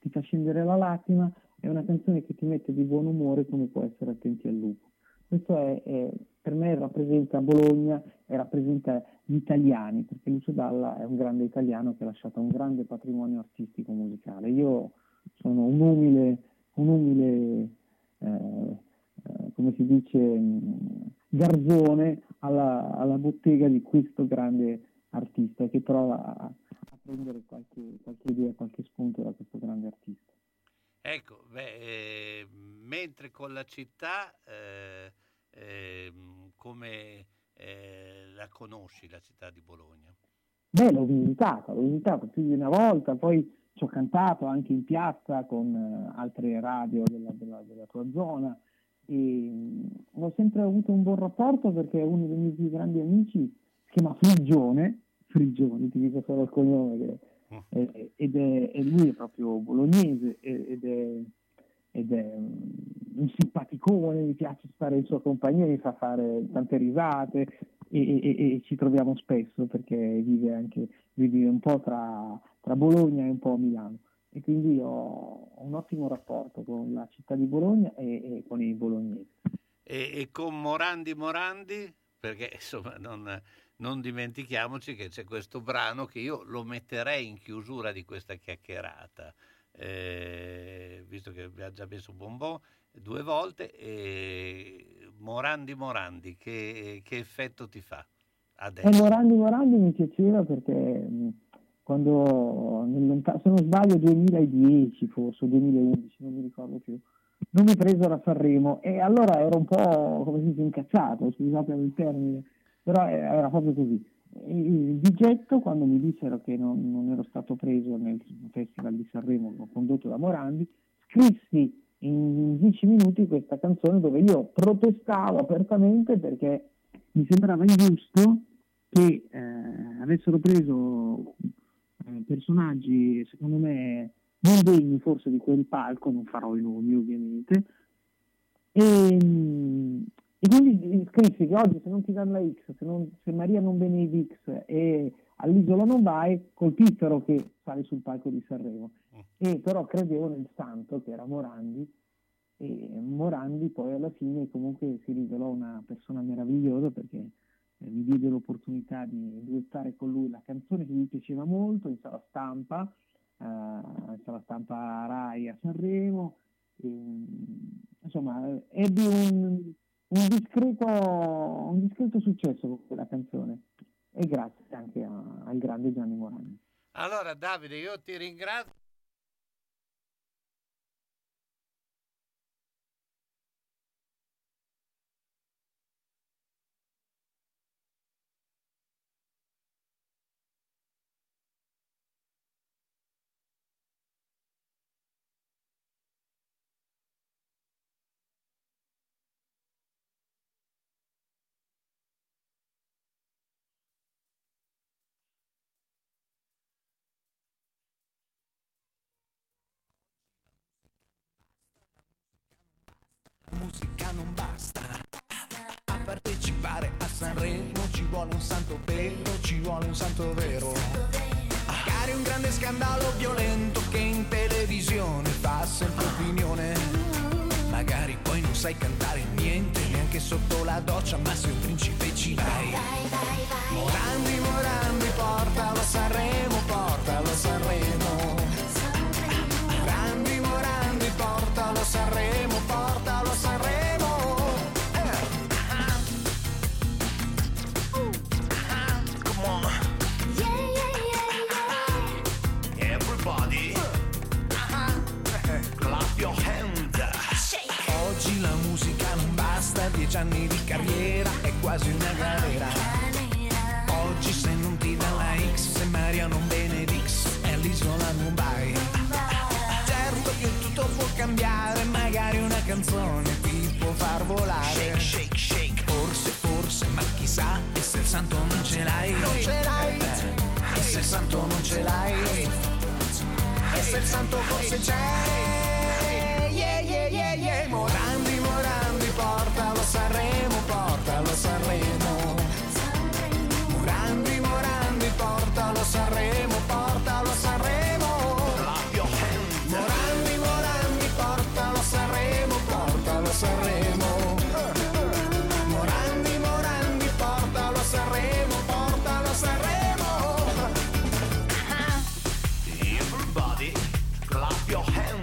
ti fa scendere la lacrima, è una canzone che ti mette di buon umore, come può essere Attenti al lupo. Questo è per me rappresenta Bologna e rappresenta gli italiani, perché Lucio Dalla è un grande italiano che ha lasciato un grande patrimonio artistico musicale. Io sono un umile come si dice, garzone alla bottega di questo grande artista, che prova a prendere qualche idea, qualche spunto da questo grande artista. Ecco, mentre con la città, come la conosci la città di Bologna? L'ho visitata più di una volta, poi ci ho cantato anche in piazza con altre radio della tua zona, e ho sempre avuto un buon rapporto, perché uno dei miei più grandi amici si chiama Frigione, ti dico solo il cognome, e lui è proprio bolognese, ed è un simpaticone, mi piace stare in sua compagnia, mi fa fare tante risate, e ci troviamo spesso, perché vive un po' tra Bologna e un po' a Milano, e quindi ho un ottimo rapporto con la città di Bologna e con i bolognesi. E con Morandi, perché insomma non dimentichiamoci che c'è questo brano che io lo metterei in chiusura di questa chiacchierata, visto che vi ha già messo Bonbon 2 volte, e Morandi, che effetto ti fa adesso? Morandi mi piaceva perché... quando, se non sbaglio, 2010 forse, 2011, non mi ricordo più, non mi presero a Sanremo, e allora ero un po', come si dice, incacciato, scusate il termine, però era proprio così. Di getto, quando mi dissero che non ero stato preso nel Festival di Sanremo condotto da Morandi, scrissi in 10 minuti questa canzone dove io protestavo apertamente perché mi sembrava ingiusto che avessero preso personaggi, secondo me, non degni forse di quel palco, non farò i nomi ovviamente, e quindi scrissi che oggi se non ti danno la X, se Maria non bene X e all'isola non vai, colpissero che sale sul palco di Sanremo. E però credevo nel santo che era Morandi, e Morandi poi alla fine comunque si rivelò una persona meravigliosa perché mi diede l'opportunità di duettare con lui la canzone che mi piaceva molto in sala stampa, Rai a Sanremo, e, insomma ebbe un discreto successo con quella canzone, e grazie anche al grande Gianni Morandi. Allora Davide, io ti ringrazio. Musica non basta a partecipare a Sanremo, ci vuole un santo bello, ci vuole un santo vero. Cari, un grande scandalo violento che in televisione fa sempre opinione. Magari poi non sai cantare niente, neanche sotto la doccia, ma sei un principe ci vai. Morandi, Morandi, portalo a Sanremo, portalo a Sanremo. Morandi, Morandi, portalo a Sanremo, portalo a Sanremo. Come on. Yeah, yeah, yeah, yeah. Everybody, clap your hand. Shake. Oggi la musica non basta, 10 anni di carriera è quasi una galera. Oggi se non ti dà la X, se Maria non benedix, è l'isola non vai. Che tutto può cambiare, magari una canzone ti può far volare. Shake, shake, shake. Forse, forse, ma chissà. E se il santo non ce l'hai, non ce l'hai. E se il santo non ce l'hai, e se il santo forse c'è. Yeah, yeah, yeah, yeah. Morandi, Morandi, portalo a Sanremo, portalo a Sanremo. Morandi, Morandi, portalo a Sanremo, portalo a Sanremo. Morandi, Morandi, portalo a Sanremo, portalo a Sanremo. Morandi, Morandi, portalo a Sanremo, portalo a Sanremo. Everybody, clap your hands.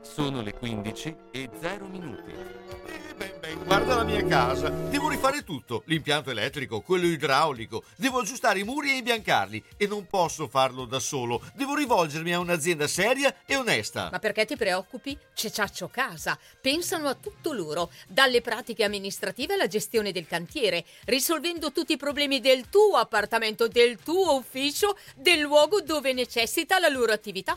Sono le 15:00. Guarda la mia casa, devo rifare tutto, l'impianto elettrico, quello idraulico, devo aggiustare i muri e imbiancarli, e non posso farlo da solo, devo rivolgermi a un'azienda seria e onesta. Ma perché ti preoccupi? C'è Ciaccio Casa, pensano a tutto loro, dalle pratiche amministrative alla gestione del cantiere, risolvendo tutti i problemi del tuo appartamento, del tuo ufficio, del luogo dove necessita la loro attività.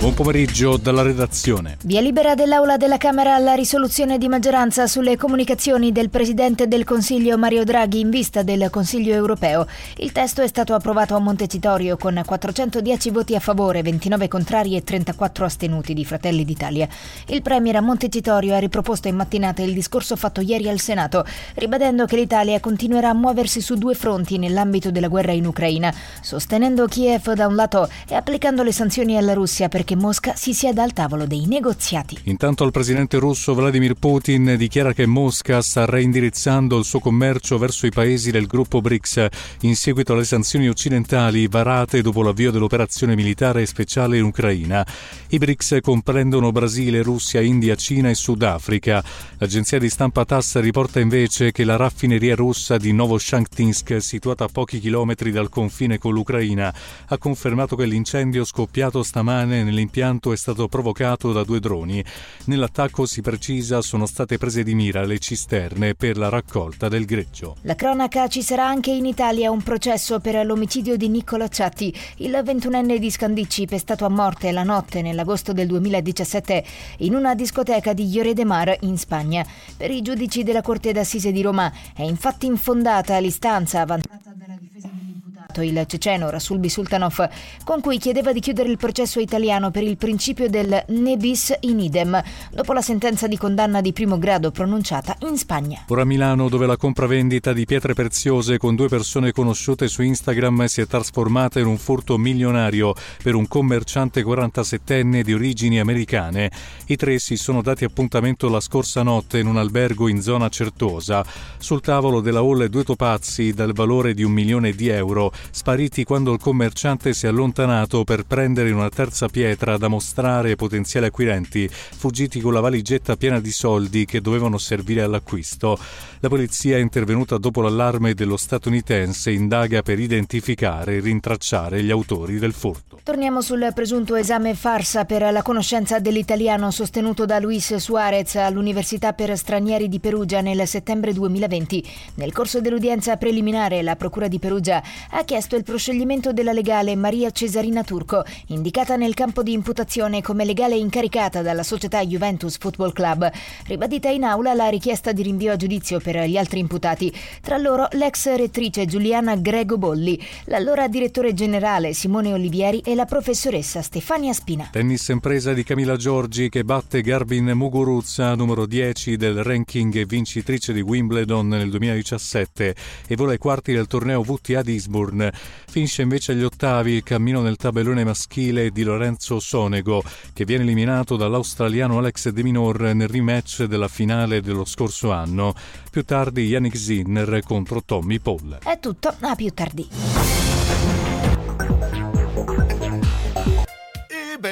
Buon pomeriggio dalla redazione. Via libera dell'Aula della Camera alla risoluzione di maggioranza sulle comunicazioni del Presidente del Consiglio Mario Draghi in vista del Consiglio europeo. Il testo è stato approvato a Montecitorio con 410 voti a favore, 29 contrari e 34 astenuti di Fratelli d'Italia. Il Premier a Montecitorio ha riproposto in mattinata il discorso fatto ieri al Senato, ribadendo che l'Italia continuerà a muoversi su due fronti nell'ambito della guerra in Ucraina, sostenendo Kiev da un lato e applicando le sanzioni alla Russia perché che Mosca si sieda al tavolo dei negoziati. Intanto il presidente russo Vladimir Putin dichiara che Mosca sta reindirizzando il suo commercio verso i paesi del gruppo BRICS in seguito alle sanzioni occidentali varate dopo l'avvio dell'operazione militare speciale in Ucraina. I BRICS comprendono Brasile, Russia, India, Cina e Sudafrica. L'agenzia di stampa TASS riporta invece che la raffineria russa di Novoshanktinsk, situata a pochi chilometri dal confine con l'Ucraina, ha confermato che l'incendio scoppiato stamane l'impianto è stato provocato da 2 droni. Nell'attacco, si precisa, sono state prese di mira le cisterne per la raccolta del greggio. La cronaca: ci sarà anche in Italia un processo per l'omicidio di Nicola Ciatti, il 21enne di Scandicci, pestato a morte la notte nell'agosto del 2017 in una discoteca di Lloret de Mar in Spagna. Per i giudici della Corte d'Assise di Roma è infatti infondata l'istanza avanzata dalla difesa dell'imputato, il ceceno Rasulbi Sultanov, con cui chiedeva di chiudere il processo italiano per il principio del ne bis in idem, dopo la sentenza di condanna di primo grado pronunciata in Spagna. Ora Milano, dove la compravendita di pietre preziose con 2 persone conosciute su Instagram si è trasformata in un furto milionario per un commerciante 47enne di origini americane. I 3 si sono dati appuntamento la scorsa notte in un albergo in zona Certosa. Sul tavolo della hall 2 topazzi dal valore di 1 milione di euro, spariti quando il commerciante si è allontanato per prendere una terza pietra da mostrare ai potenziali acquirenti, fuggiti con la valigetta piena di soldi che dovevano servire all'acquisto. La polizia è intervenuta dopo l'allarme dello statunitense, indaga per identificare e rintracciare gli autori del furto. Torniamo sul presunto esame farsa per la conoscenza dell'italiano sostenuto da Luis Suarez all'Università per Stranieri di Perugia nel settembre 2020. Nel corso dell'udienza preliminare la Procura di Perugia ha chiesto il proscioglimento della legale Maria Cesarina Turco, indicata nel campo di imputazione come legale incaricata dalla società Juventus Football Club. Ribadita in aula la richiesta di rinvio a giudizio per gli altri imputati, tra loro l'ex rettrice Giuliana Grego Bolli, l'allora direttore generale Simone Olivieri e la professoressa Stefania Spina. Tennis in presa di Camila Giorgi, che batte Garbin Muguruza, numero 10 del ranking, vincitrice di Wimbledon nel 2017, e vola ai quarti del torneo WTA di Eastbourne. Finisce invece agli ottavi il cammino nel tabellone maschile di Lorenzo Sonego, che viene eliminato dall'australiano Alex De Minaur nel rematch della finale dello scorso anno. Più tardi Yannick Sinner contro Tommy Paul. È tutto, a più tardi.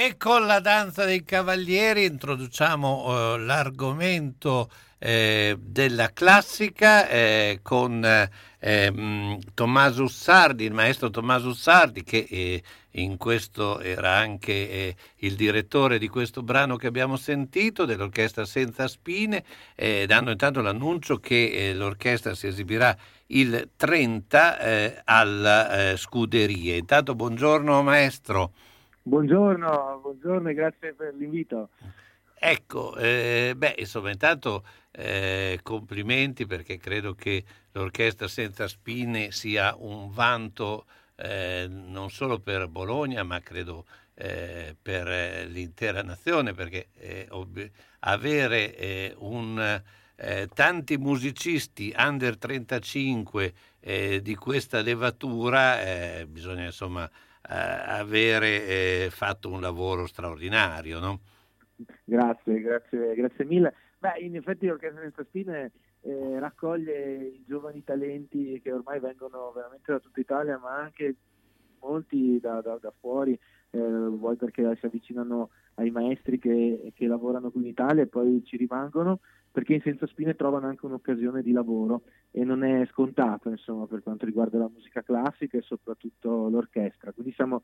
E con la danza dei cavalieri introduciamo l'argomento della classica con Tommaso Sardi, il maestro Tommaso Sardi, che in questo era anche il direttore di questo brano che abbiamo sentito, dell'Orchestra Senza Spine, dando intanto l'annuncio che l'orchestra si esibirà il 30 alla Scuderia. Intanto buongiorno maestro. Buongiorno e grazie per l'invito. Ecco, intanto complimenti, perché credo che l'Orchestra Senza Spine sia un vanto non solo per Bologna, ma credo per l'intera nazione, perché avere tanti musicisti under 35 di questa levatura, bisogna insomma avere fatto un lavoro straordinario, no? Grazie mille. In effetti l'Orchestra Senza Spine raccoglie i giovani talenti che ormai vengono veramente da tutta Italia, ma anche molti da fuori, vuoi perché si avvicinano ai maestri che lavorano qui in Italia e poi ci rimangono, perché in Senza Spine trovano anche un'occasione di lavoro e non è scontato, insomma, per quanto riguarda la musica classica e soprattutto l'orchestra. Quindi siamo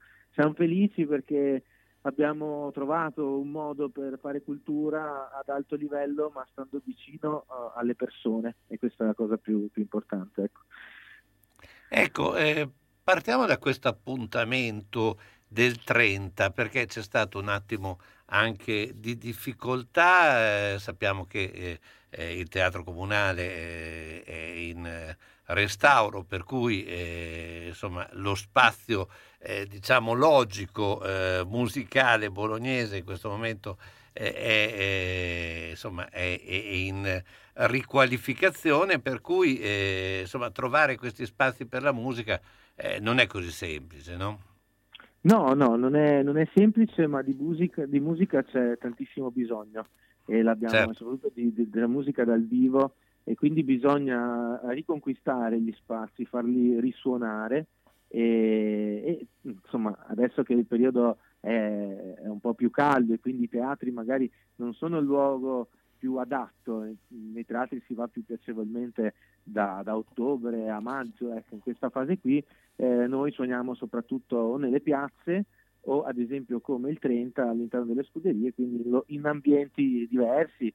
felici perché abbiamo trovato un modo per fare cultura ad alto livello, ma stando vicino alle persone, e questa è la cosa più importante. Ecco, partiamo da questo appuntamento del 30, perché c'è stato un attimo anche di difficoltà, sappiamo che il teatro comunale è in restauro, per cui insomma lo spazio diciamo logico musicale bolognese in questo momento è in riqualificazione, per cui insomma trovare questi spazi per la musica non è così semplice, no? No, non è semplice, ma di musica c'è tantissimo bisogno, e l'abbiamo, certo, soprattutto della musica dal vivo, e quindi bisogna riconquistare gli spazi, farli risuonare e insomma adesso che il periodo è un po' più caldo e quindi i teatri magari non sono il luogo più adatto, nei teatri si va più piacevolmente da ottobre a maggio, ecco, in questa fase qui noi suoniamo soprattutto o nelle piazze o ad esempio come il 30 all'interno delle scuderie, quindi in ambienti diversi,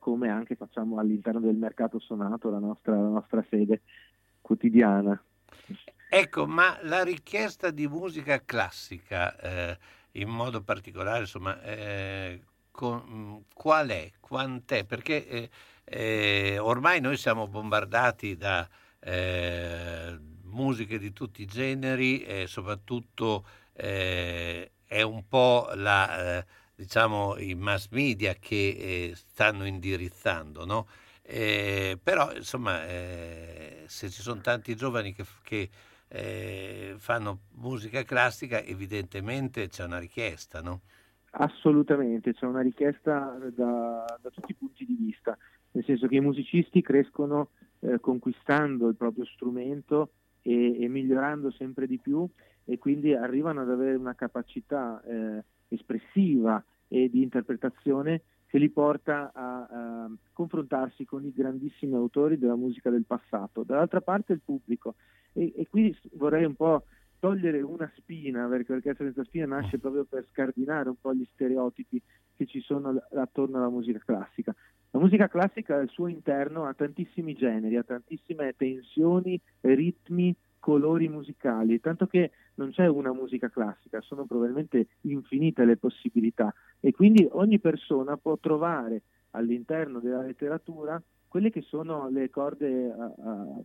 come anche facciamo all'interno del mercato Sonato, la nostra sede quotidiana. Ecco, ma la richiesta di musica classica in modo particolare, insomma, qual è? Quant'è? Perché ormai noi siamo bombardati da musiche di tutti i generi, e soprattutto è un po' diciamo i mass media che stanno indirizzando, no? Però insomma se ci sono tanti giovani che fanno musica classica, evidentemente c'è una richiesta, no? Assolutamente, c'è una richiesta da tutti i punti di vista, nel senso che i musicisti crescono conquistando il proprio strumento e migliorando sempre di più, e quindi arrivano ad avere una capacità espressiva e di interpretazione che li porta a confrontarsi con i grandissimi autori della musica del passato. Dall'altra parte il pubblico, e qui vorrei un po' togliere una spina, perché l'Orchestra Senza Spina nasce proprio per scardinare un po' gli stereotipi che ci sono attorno alla musica classica. La musica classica al suo interno ha tantissimi generi, ha tantissime tensioni, ritmi, colori musicali, tanto che non c'è una musica classica, sono probabilmente infinite le possibilità, e quindi ogni persona può trovare all'interno della letteratura quelle che sono le corde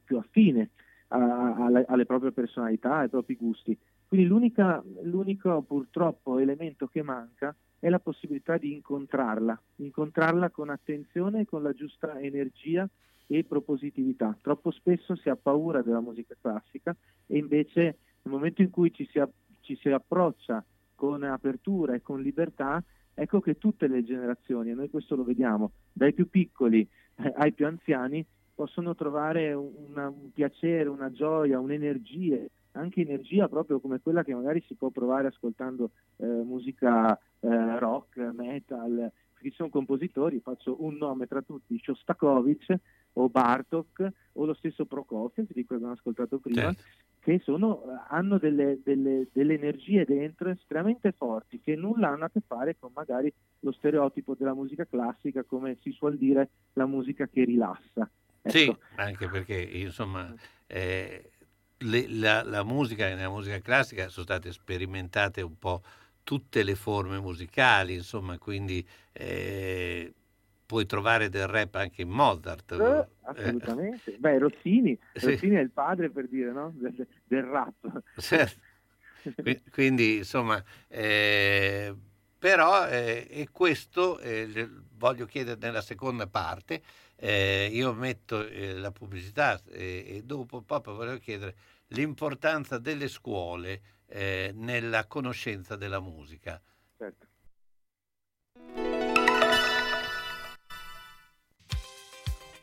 più affine alle proprie personalità, ai propri gusti. Quindi l'unico purtroppo elemento che manca è la possibilità di incontrarla con attenzione, con la giusta energia e propositività. Troppo spesso si ha paura della musica classica, e invece nel momento in cui ci si approccia con apertura e con libertà, ecco che tutte le generazioni, e noi questo lo vediamo, dai più piccoli ai più anziani, possono trovare un piacere, una gioia, un'energia, anche energia proprio come quella che magari si può provare ascoltando musica rock, metal, perché sono compositori, faccio un nome tra tutti, Shostakovich o Bartok o lo stesso Prokofiev, di cui abbiamo ascoltato prima, certo, che hanno delle energie dentro estremamente forti, che nulla hanno a che fare con magari lo stereotipo della musica classica, come si suol dire, la musica che rilassa. Ecco. Sì, anche perché insomma la musica e la musica classica sono state sperimentate un po' tutte le forme musicali, insomma, quindi puoi trovare del rap anche in Mozart. Assolutamente. Beh, Rossini è il padre, per dire, no? Del rap. Certo. Quindi, insomma, però e questo voglio chiedere nella seconda parte. Io metto la pubblicità e dopo proprio volevo chiedere l'importanza delle scuole nella conoscenza della musica. Certo.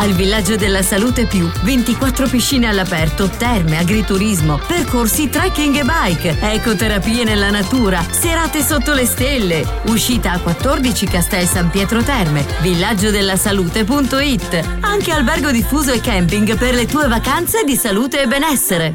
Al Villaggio della Salute Più, 24 piscine all'aperto, terme, agriturismo, percorsi trekking e bike, ecoterapie nella natura, serate sotto le stelle, uscita a 14 Castel San Pietro Terme, villaggiodellasalute.it, anche albergo diffuso e camping per le tue vacanze di salute e benessere.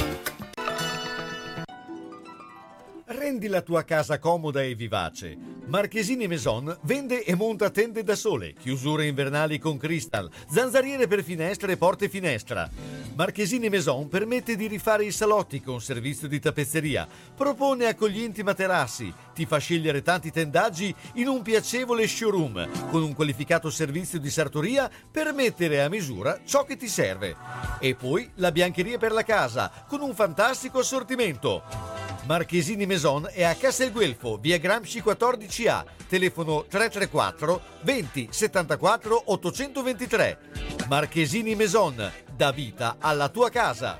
Rendi la tua casa comoda e vivace. Marchesini Maison vende e monta tende da sole, chiusure invernali con cristal, zanzariere per finestre e porte finestra. Marchesini Maison permette di rifare i salotti con servizio di tappezzeria, propone accoglienti materassi, ti fa scegliere tanti tendaggi in un piacevole showroom, con un qualificato servizio di sartoria per mettere a misura ciò che ti serve. E poi la biancheria per la casa, con un fantastico assortimento. Marchesini Maison è a Castel Guelfo, via Gramsci 14A, telefono 334 20 74 823. Marchesini Maison, dà vita alla tua casa.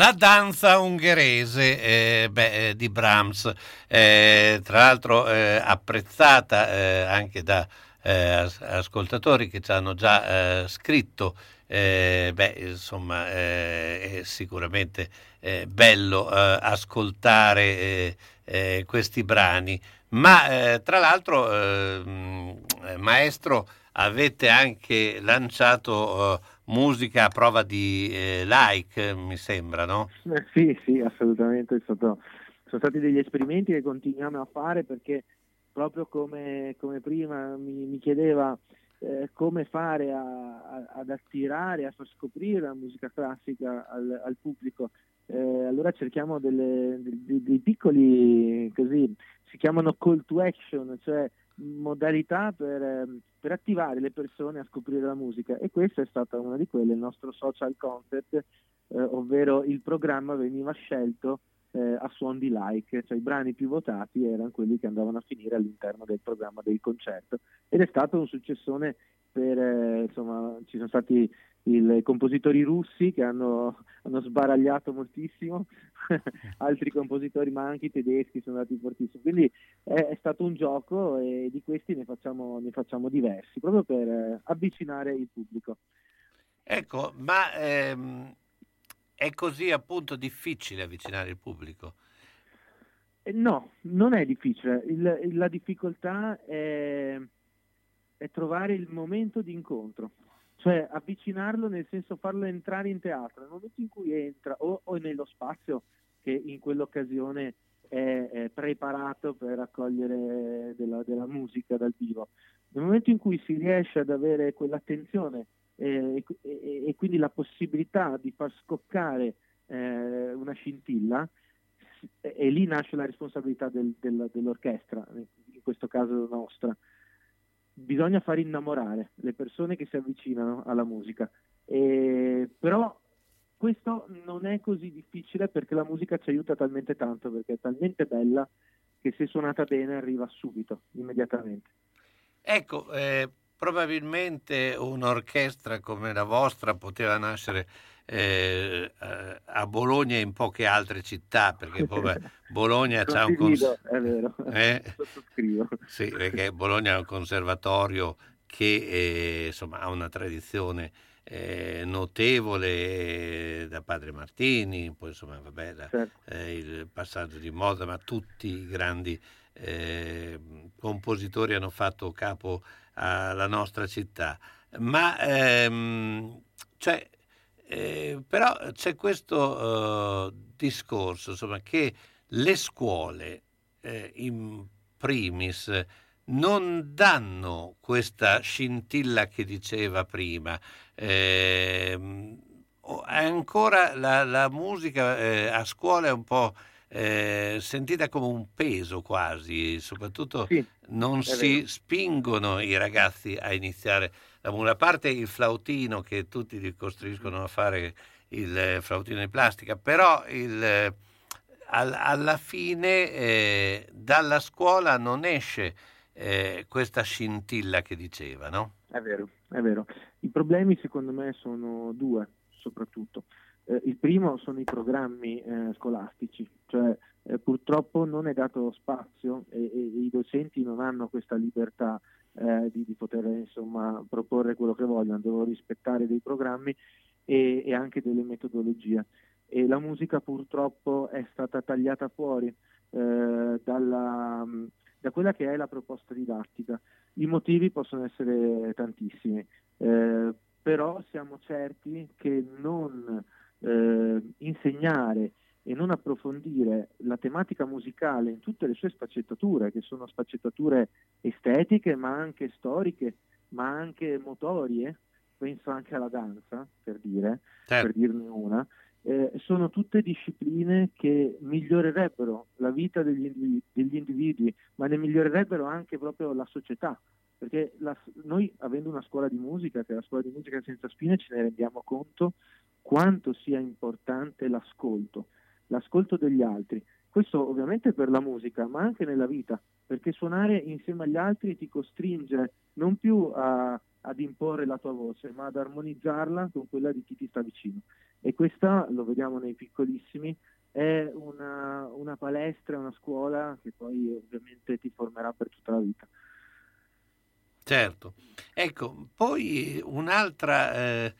La danza ungherese di Brahms, tra l'altro apprezzata anche da ascoltatori che ci hanno già scritto. È sicuramente bello ascoltare questi brani, ma tra l'altro maestro, avete anche lanciato musica a prova di like, mi sembra, no? Sì, assolutamente, sono stati degli esperimenti che continuiamo a fare, perché proprio come prima mi chiedeva come fare ad attirare, a far scoprire la musica classica al pubblico. Allora cerchiamo dei piccoli, così si chiamano call to action, cioè modalità per attivare le persone a scoprire la musica, e questa è stata una di quelle. Il nostro social concert, ovvero il programma veniva scelto a suon di like, cioè i brani più votati erano quelli che andavano a finire all'interno del programma del concerto, ed è stato un successone. Ci sono stati i compositori russi che hanno sbaragliato moltissimo, altri compositori, ma anche i tedeschi sono andati fortissimi, quindi è stato un gioco, e di questi ne facciamo diversi proprio per avvicinare il pubblico. Ecco, ma è così appunto difficile avvicinare il pubblico? No, non è difficile. La difficoltà è trovare il momento di incontro, cioè avvicinarlo nel senso farlo entrare in teatro, nel momento in cui entra o nello spazio che in quell'occasione è preparato per accogliere della musica dal vivo. Nel momento in cui si riesce ad avere quell'attenzione e quindi la possibilità di far scoccare una scintilla, e lì nasce la responsabilità dell'orchestra, in questo caso nostra. Bisogna far innamorare le persone che si avvicinano alla musica, però questo non è così difficile, perché la musica ci aiuta talmente tanto, perché è talmente bella che se suonata bene arriva subito, immediatamente. Ecco, probabilmente un'orchestra come la vostra poteva nascere a Bologna e in poche altre città, perché Bologna c'ha un conservatorio, sì, perché Bologna è un conservatorio che ha una tradizione notevole, da Padre Martini, poi certo. Il passaggio di Mozart, ma tutti i grandi compositori hanno fatto capo alla nostra città, ma però c'è questo discorso, che le scuole in primis non danno questa scintilla che diceva prima. Ancora la musica a scuola è un po' sentita come un peso quasi, soprattutto sì, non si vero. Spingono i ragazzi a iniziare da una parte il flautino, che tutti li costruiscono a fare il flautino di plastica, però alla fine dalla scuola non esce questa scintilla che diceva, no? È vero. I problemi secondo me sono due soprattutto. Il primo sono i programmi scolastici, cioè purtroppo non è dato spazio, e i docenti non hanno questa libertà di poter proporre quello che vogliono, devono rispettare dei programmi e anche delle metodologie. E la musica purtroppo è stata tagliata fuori da quella che è la proposta didattica. I motivi possono essere tantissimi, però siamo certi che non insegnare e non approfondire la tematica musicale in tutte le sue sfaccettature, che sono sfaccettature estetiche ma anche storiche ma anche motorie, penso anche alla danza per dirne una, sono tutte discipline che migliorerebbero la vita degli individui, ma ne migliorerebbero anche proprio la società, perché noi, avendo una scuola di musica che è la Scuola di Musica Senza Spine, ce ne rendiamo conto quanto sia importante l'ascolto degli altri. Questo ovviamente per la musica, ma anche nella vita, perché suonare insieme agli altri ti costringe non più ad imporre la tua voce, ma ad armonizzarla con quella di chi ti sta vicino. E questa, lo vediamo nei piccolissimi, è una palestra, una scuola che poi ovviamente ti formerà per tutta la vita. Certo. Ecco, poi un'altra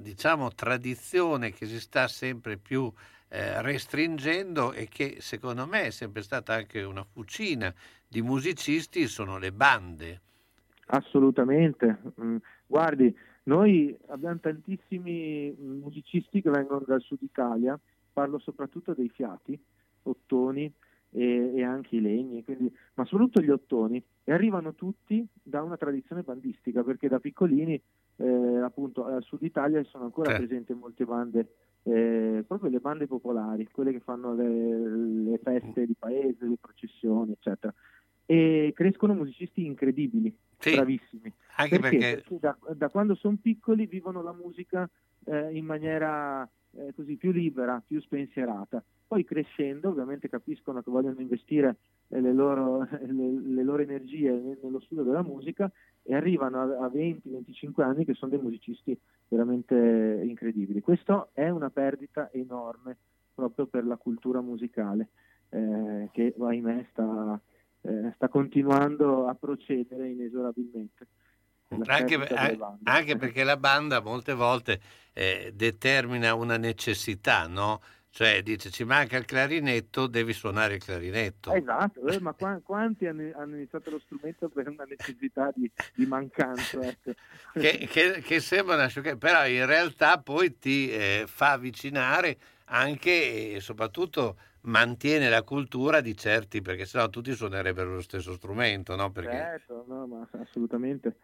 diciamo tradizione che si sta sempre più restringendo e che secondo me è sempre stata anche una fucina di musicisti sono le bande. Assolutamente. Guardi, noi abbiamo tantissimi musicisti che vengono dal sud Italia, parlo soprattutto dei fiati, ottoni e anche i legni, quindi, ma soprattutto gli ottoni, e arrivano tutti da una tradizione bandistica, perché da piccolini appunto al sud Italia sono ancora presenti molte bande, proprio le bande popolari, quelle che fanno le feste di paese, le processioni eccetera, e crescono musicisti incredibili, sì, bravissimi, anche perché da quando sono piccoli vivono la musica in maniera così più libera, più spensierata. Poi crescendo ovviamente capiscono che vogliono investire le loro energie nello studio della musica e arrivano a 20-25 anni che sono dei musicisti veramente incredibili. Questo è una perdita enorme proprio per la cultura musicale che ahimè sta continuando a procedere inesorabilmente. Anche perché la banda molte volte determina una necessità, no? Cioè dice ci manca il clarinetto, devi suonare il clarinetto. Esatto, ma quanti hanno iniziato lo strumento per una necessità di mancanza, ecco. che sembra una sciocchezza, però in realtà poi ti fa avvicinare anche e soprattutto mantiene la cultura di certi, perché sennò tutti suonerebbero lo stesso strumento, no? Perché... Certo, no, ma assolutamente.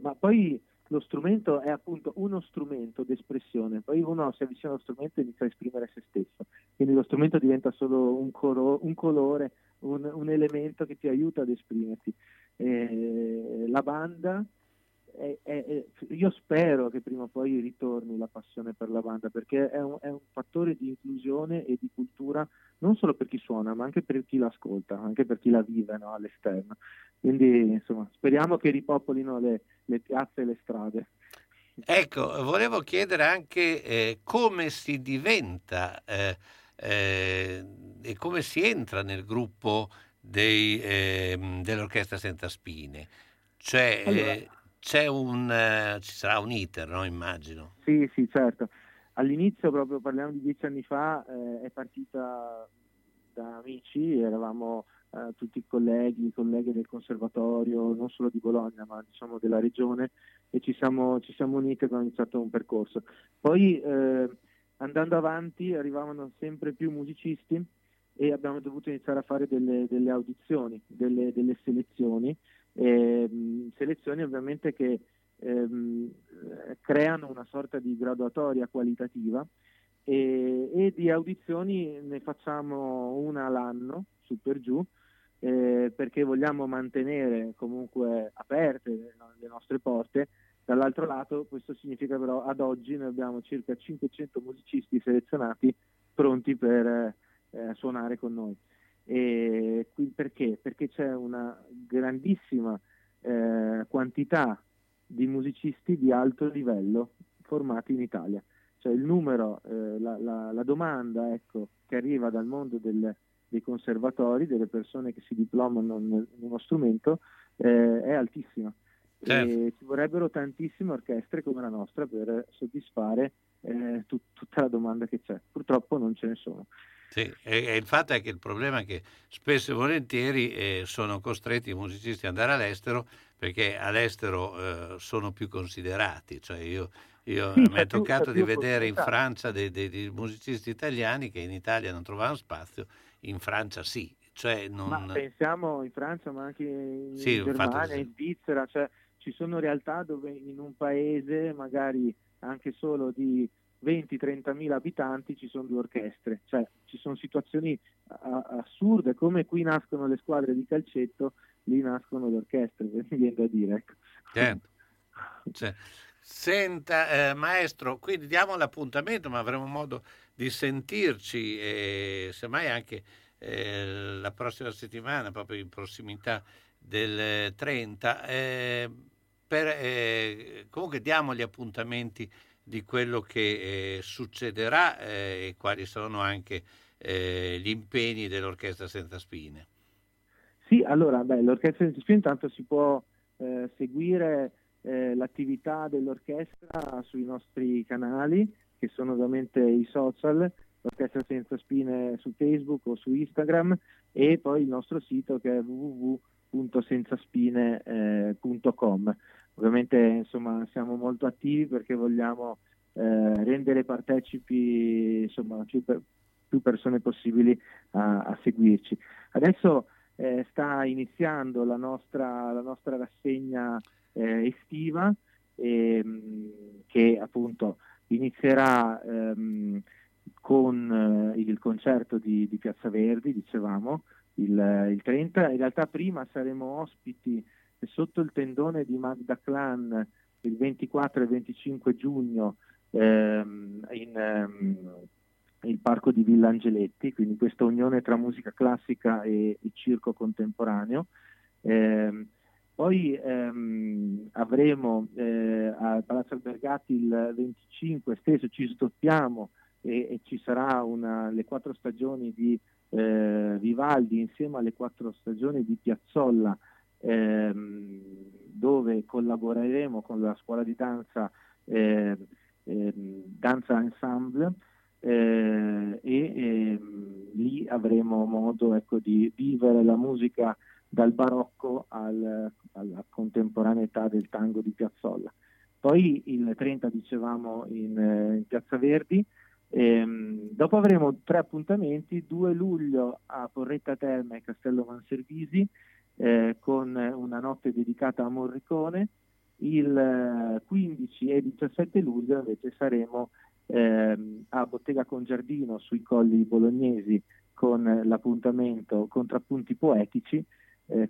Ma poi lo strumento è appunto uno strumento d'espressione, poi uno si avvicina allo strumento e inizia a esprimere se stesso, quindi lo strumento diventa solo un colore, un elemento che ti aiuta ad esprimerti. La banda io spero che prima o poi ritorni la passione per la banda, perché è un fattore di inclusione e di cultura non solo per chi suona, ma anche per chi l'ascolta, anche per chi la vive, no, all'esterno. Quindi insomma speriamo che ripopolino le piazze e le strade. Ecco, volevo chiedere anche come si diventa e come si entra nel gruppo dell'Orchestra Senza Spine, cioè allora, ci sarà un iter, no? Immagino. Sì, certo. All'inizio, proprio parliamo di 10 anni fa, è partita da amici, eravamo tutti colleghi del conservatorio, non solo di Bologna, ma diciamo della regione, e ci siamo uniti e abbiamo iniziato un percorso. Poi andando avanti arrivavano sempre più musicisti e abbiamo dovuto iniziare a fare delle audizioni, delle selezioni, selezioni ovviamente che creano una sorta di graduatoria qualitativa, e di audizioni ne facciamo una l'anno su per giù, perché vogliamo mantenere comunque aperte le nostre porte. Dall'altro lato questo significa però ad oggi noi abbiamo circa 500 musicisti selezionati pronti per suonare con noi. E perché? Perché c'è una grandissima quantità di musicisti di alto livello formati in Italia, cioè il numero, la domanda, ecco, che arriva dal mondo dei conservatori, delle persone che si diplomano in uno strumento, è altissima. Certo. E ci vorrebbero tantissime orchestre come la nostra per soddisfare tutta la domanda che c'è. Purtroppo non ce ne sono. Sì, e il fatto è che il problema è che spesso e volentieri sono costretti i musicisti ad andare all'estero, perché all'estero sono più considerati. Cioè io sì, mi è toccato di vedere in Francia dei musicisti italiani che in Italia non trovavano spazio, in Francia sì. Cioè non... Ma pensiamo in Francia, ma anche in Germania, in Svizzera, cioè ci sono realtà dove in un paese magari anche solo di 20-30.000 abitanti ci sono due orchestre, cioè ci sono situazioni assurde, come qui nascono le squadre di calcetto, lì nascono le orchestre, mi viene da dire, ecco. Certo. Cioè, senta maestro, quindi diamo l'appuntamento, ma avremo modo di sentirci semmai anche la prossima settimana, proprio in prossimità del 30, comunque diamo gli appuntamenti di quello che succederà e quali sono anche gli impegni dell'Orchestra Senza Spine. Sì, allora, l'Orchestra Senza Spine intanto si può seguire l'attività dell'orchestra sui nostri canali, che sono ovviamente i social, l'Orchestra Senza Spine su Facebook o su Instagram, e poi il nostro sito che è www.senzaspine.com. Ovviamente, insomma, siamo molto attivi perché vogliamo rendere partecipi, insomma, più persone possibili a seguirci. Adesso sta iniziando la nostra rassegna estiva, che appunto inizierà con il concerto di Piazza Verdi, dicevamo, il 30. In realtà prima saremo ospiti sotto il tendone di Magda Clan il 24 e 25 giugno il parco di Villa Angeletti, quindi questa unione tra musica classica e circo contemporaneo. Poi avremo al Palazzo Albergati il 25 stesso, ci sdoppiamo e ci sarà le quattro stagioni di Vivaldi insieme alle quattro stagioni di Piazzolla, dove collaboreremo con la scuola di danza Danza Ensemble, e lì avremo modo, ecco, di vivere la musica dal barocco alla contemporaneità del tango di Piazzolla. Poi il 30, dicevamo, in Piazza Verdi. Dopo avremo 3 appuntamenti: 2 luglio a Porretta Terme e Castello Manservisi, con una notte dedicata a Morricone. Il 15 e 17 luglio invece saremo a Bottega Congiardino sui colli bolognesi, con l'appuntamento Contrappunti Poetici,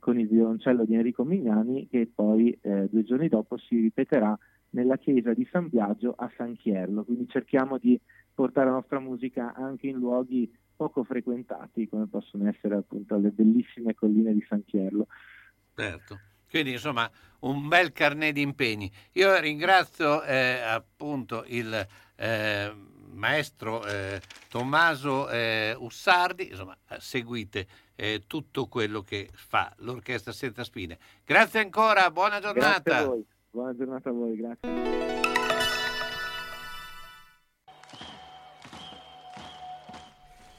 con il violoncello di Enrico Mignani, che poi 2 giorni dopo si ripeterà nella chiesa di San Biagio a San Chierlo. Quindi cerchiamo di portare la nostra musica anche in luoghi poco frequentati, come possono essere appunto le bellissime colline di San Chierlo. Certo, quindi insomma un bel carnet di impegni. Io ringrazio appunto il maestro Tommaso Ussardi. Insomma, seguite tutto quello che fa l'Orchestra Senza Spine. Grazie ancora, buona giornata. Grazie a voi. Buona giornata a voi, grazie.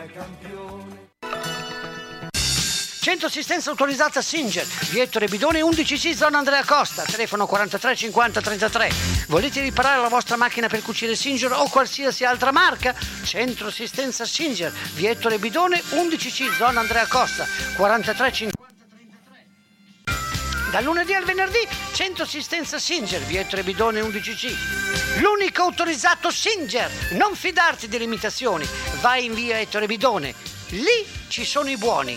Campione. Centro assistenza autorizzata Singer, via Ettore Bidone 11C, zona Andrea Costa, telefono 43 50 33. Volete riparare la vostra macchina per cucire Singer o qualsiasi altra marca? Centro assistenza Singer, via Ettore Bidone 11C, zona Andrea Costa, 43 50 33. Dal lunedì al venerdì, centro assistenza Singer, via Ettore Bidone 11C. L'unico autorizzato Singer, non fidarti delle imitazioni. Vai in via Ettore Bidone, lì ci sono i buoni.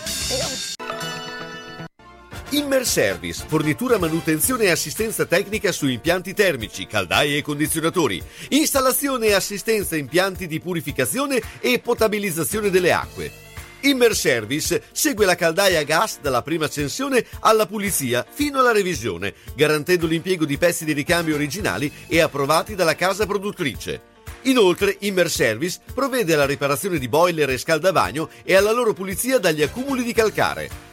Immer Service, fornitura, manutenzione e assistenza tecnica su impianti termici, caldaie e condizionatori, installazione e assistenza impianti di purificazione e potabilizzazione delle acque. Immer Service segue la caldaia a gas dalla prima accensione alla pulizia fino alla revisione, garantendo l'impiego di pezzi di ricambio originali e approvati dalla casa produttrice. Inoltre, Immer Service provvede alla riparazione di boiler e scaldavagno e alla loro pulizia dagli accumuli di calcare.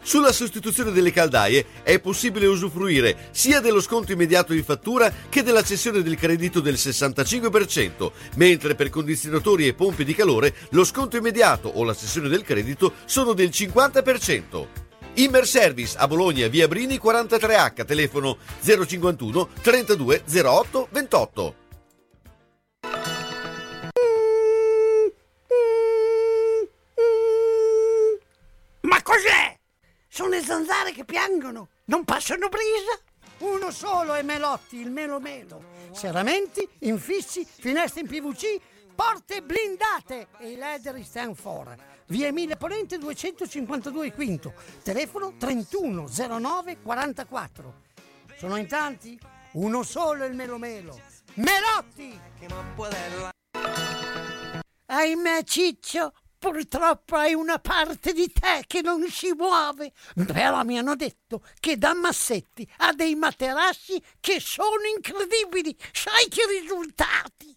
Sulla sostituzione delle caldaie è possibile usufruire sia dello sconto immediato in fattura che della cessione del credito del 65%, mentre per condizionatori e pompe di calore lo sconto immediato o la cessione del credito sono del 50%. Immer Service a Bologna, via Brini 43H, telefono 051 32 08 28. sono le zanzare che piangono, non passano brisa. Uno solo è Melotti, il Melomelo. Serramenti, infissi, finestre in PVC, porte blindate e i ladri stanno fuori. Via Emile Ponente 252 Quinto, telefono 31 09 44. Sono in tanti? Uno solo è il Melomelo, Melotti! Ahimè Ciccio, purtroppo hai una parte di te che non si muove, però mi hanno detto che da Massetti ha dei materassi che sono incredibili, sai che risultati!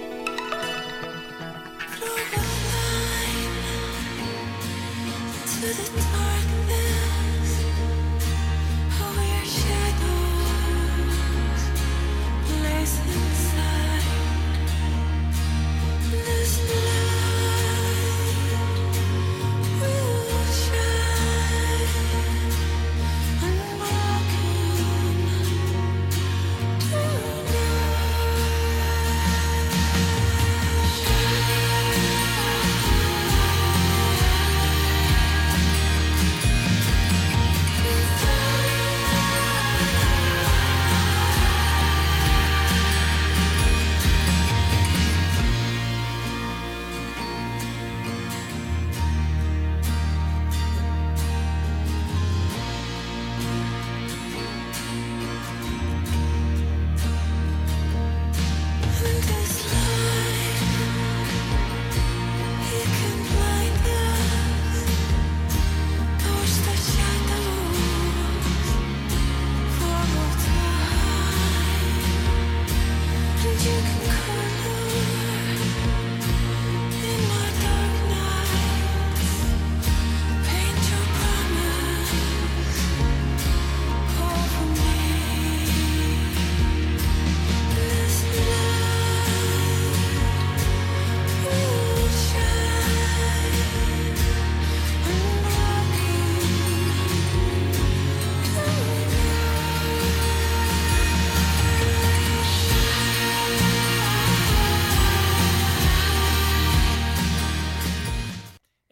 The darkness, oh, your shadows place inside this light will shine unbroken tonight.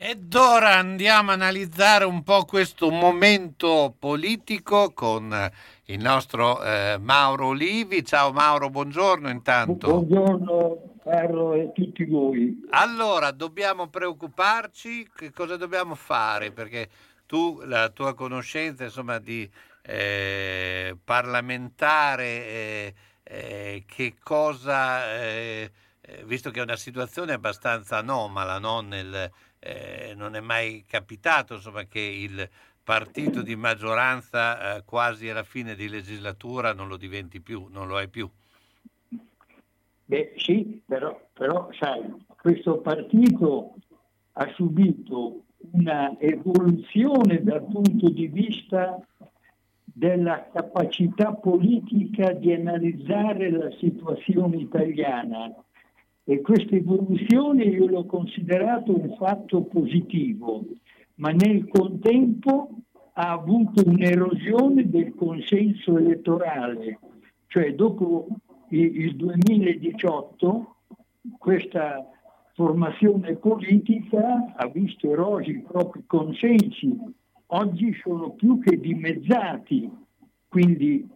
Ed ora andiamo a analizzare un po' questo momento politico con il nostro Mauro Olivi. Ciao Mauro, buongiorno intanto. Buongiorno Carlo e tutti voi. Allora, dobbiamo preoccuparci? Che cosa dobbiamo fare? Perché tu, la tua conoscenza insomma di parlamentare, che cosa, visto che è una situazione abbastanza anomala, no? Non è mai capitato insomma che il partito di maggioranza quasi alla fine di legislatura non lo diventi più, non lo hai più. Beh sì, però sai, questo partito ha subito una evoluzione dal punto di vista della capacità politica di analizzare la situazione italiana. E questa evoluzione io l'ho considerato un fatto positivo, ma nel contempo ha avuto un'erosione del consenso elettorale. Cioè dopo il 2018 questa formazione politica ha visto erosi i propri consensi, oggi sono più che dimezzati, quindi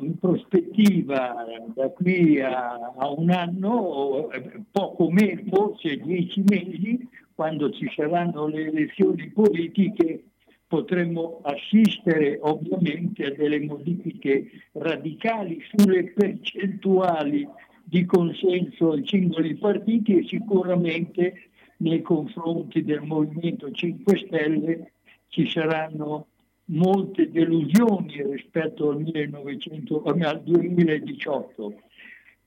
in prospettiva da qui a un anno, poco meno, forse 10 mesi, quando ci saranno le elezioni politiche, potremo assistere ovviamente a delle modifiche radicali sulle percentuali di consenso ai singoli partiti e sicuramente nei confronti del Movimento 5 Stelle ci saranno molte delusioni rispetto al 2018.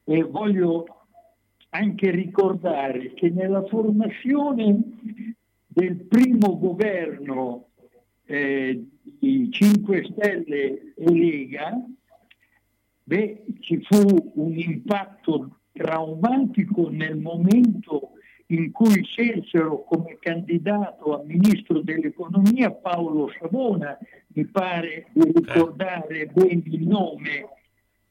E voglio anche ricordare che nella formazione del primo governo i 5 Stelle e Lega, beh, ci fu un impatto traumatico nel momento in cui scelsero come candidato a ministro dell'economia Paolo Savona, mi pare di ricordare bene il nome,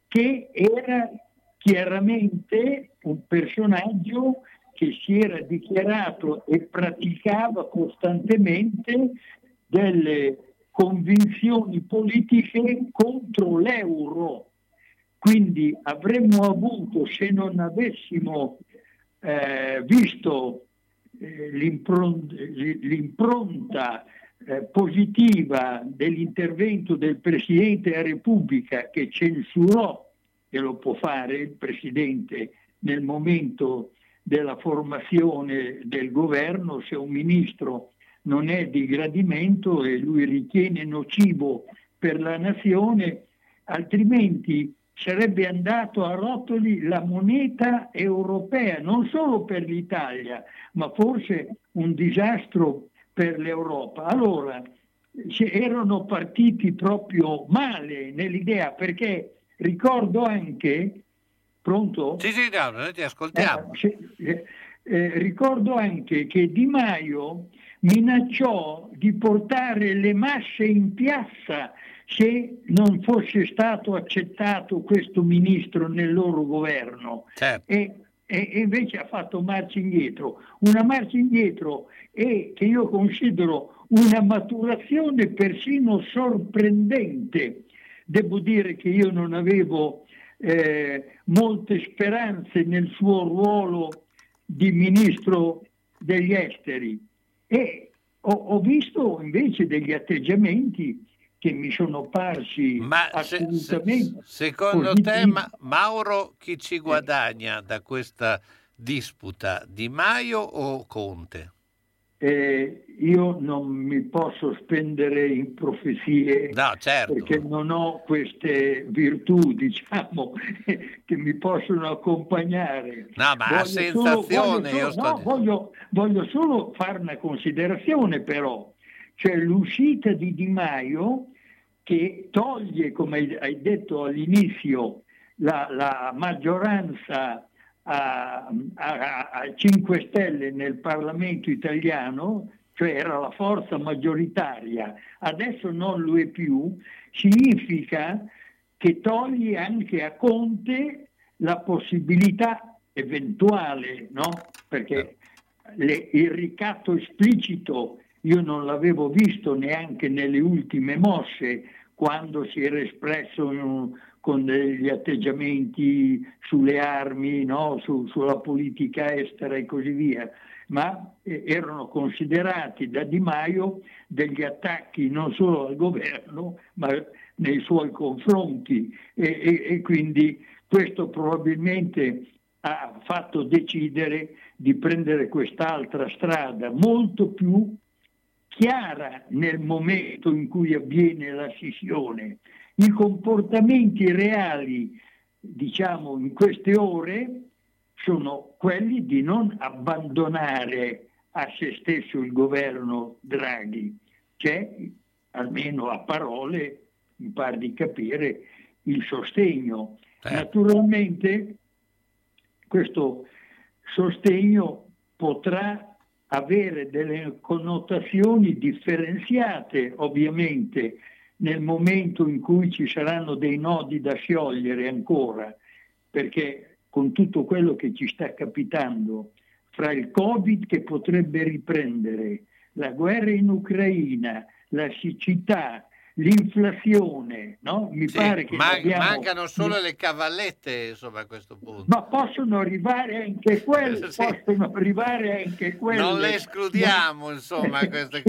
che era chiaramente un personaggio che si era dichiarato e praticava costantemente delle convinzioni politiche contro l'euro. Quindi avremmo avuto, se non avessimo visto l'impronta positiva dell'intervento del Presidente della Repubblica, che censurò, e lo può fare il Presidente nel momento della formazione del governo, se un ministro non è di gradimento e lui ritiene nocivo per la nazione, altrimenti sarebbe andato a rotoli la moneta europea, non solo per l'Italia, ma forse un disastro per l'Europa. Allora, erano partiti proprio male nell'idea, perché ricordo anche, pronto? Sì, no, noi ti ascoltiamo. Ricordo anche che Di Maio minacciò di portare le masse in piazza se non fosse stato accettato questo ministro nel loro governo. Certo. E invece ha fatto marcia indietro, e che io considero una maturazione persino sorprendente. Devo dire che io non avevo molte speranze nel suo ruolo di ministro degli esteri, e ho visto invece degli atteggiamenti che mi sono parsi assolutamente. Secondo te, Mauro, chi ci guadagna da questa disputa? Di Maio o Conte? Io non mi posso spendere in profezie, no, certo, perché non ho queste virtù, diciamo, che mi possono accompagnare. No, ma la sensazione voglio solo fare una considerazione, però, cioè l'uscita di Di Maio, che toglie, come hai detto all'inizio, la maggioranza a 5 Stelle nel Parlamento italiano, cioè era la forza maggioritaria, adesso non lo è più, significa che toglie anche a Conte la possibilità eventuale, no? Perché il ricatto esplicito io non l'avevo visto neanche nelle ultime mosse, quando si era espresso con degli atteggiamenti sulle armi, no? Sulla politica estera e così via, ma erano considerati da Di Maio degli attacchi non solo al governo, ma nei suoi confronti, e quindi questo probabilmente ha fatto decidere di prendere quest'altra strada, molto più chiara nel momento in cui avviene la scissione. I comportamenti reali, diciamo, in queste ore sono quelli di non abbandonare a se stesso il governo Draghi. C'è, almeno a parole, mi pare di capire, il sostegno. Naturalmente questo sostegno potrà avere delle connotazioni differenziate, ovviamente, nel momento in cui ci saranno dei nodi da sciogliere ancora, perché con tutto quello che ci sta capitando, fra il Covid che potrebbe riprendere, la guerra in Ucraina, la siccità, l'inflazione, no? Mi pare che mancano solo le cavallette, insomma, a questo punto. Ma possono arrivare anche quelle. Non le escludiamo, ma insomma, questa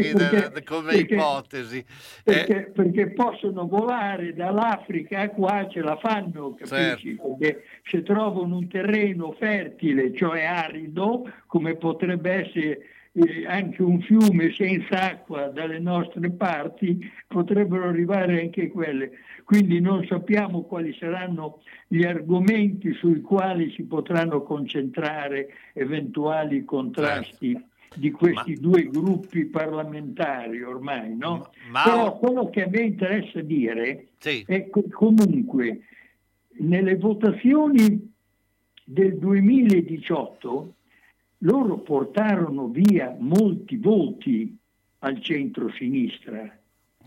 come ipotesi. Perché possono volare dall'Africa a qua, ce la fanno, capisci? Certo. Perché se trovano un terreno fertile, cioè arido, come potrebbe essere anche un fiume senza acqua dalle nostre parti, potrebbero arrivare anche quelle. Quindi non sappiamo quali saranno gli argomenti sui quali si potranno concentrare eventuali contrasti di questi due gruppi parlamentari ormai, no? Però quello che a me interessa dire è che comunque nelle votazioni del 2018 loro portarono via molti voti al centro-sinistra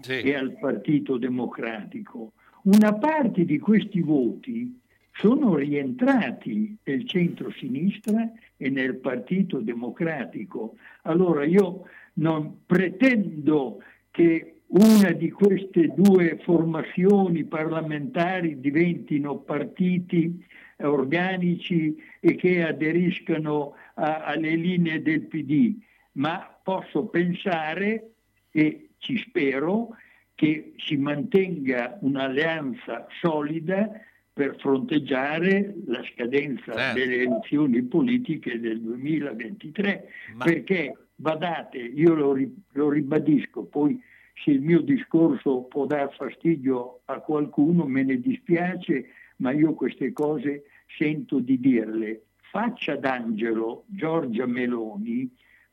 e al Partito Democratico. Una parte di questi voti sono rientrati nel centro-sinistra e nel Partito Democratico. Allora io non pretendo che una di queste due formazioni parlamentari diventino partiti organici e che aderiscano alle linee del PD, ma posso pensare, e ci spero, che si mantenga un'alleanza solida per fronteggiare la scadenza delle elezioni politiche del 2023, perché, badate, io lo ribadisco, poi se il mio discorso può dar fastidio a qualcuno me ne dispiace, ma io queste cose sento di dirle. Faccia d'angelo Giorgia Meloni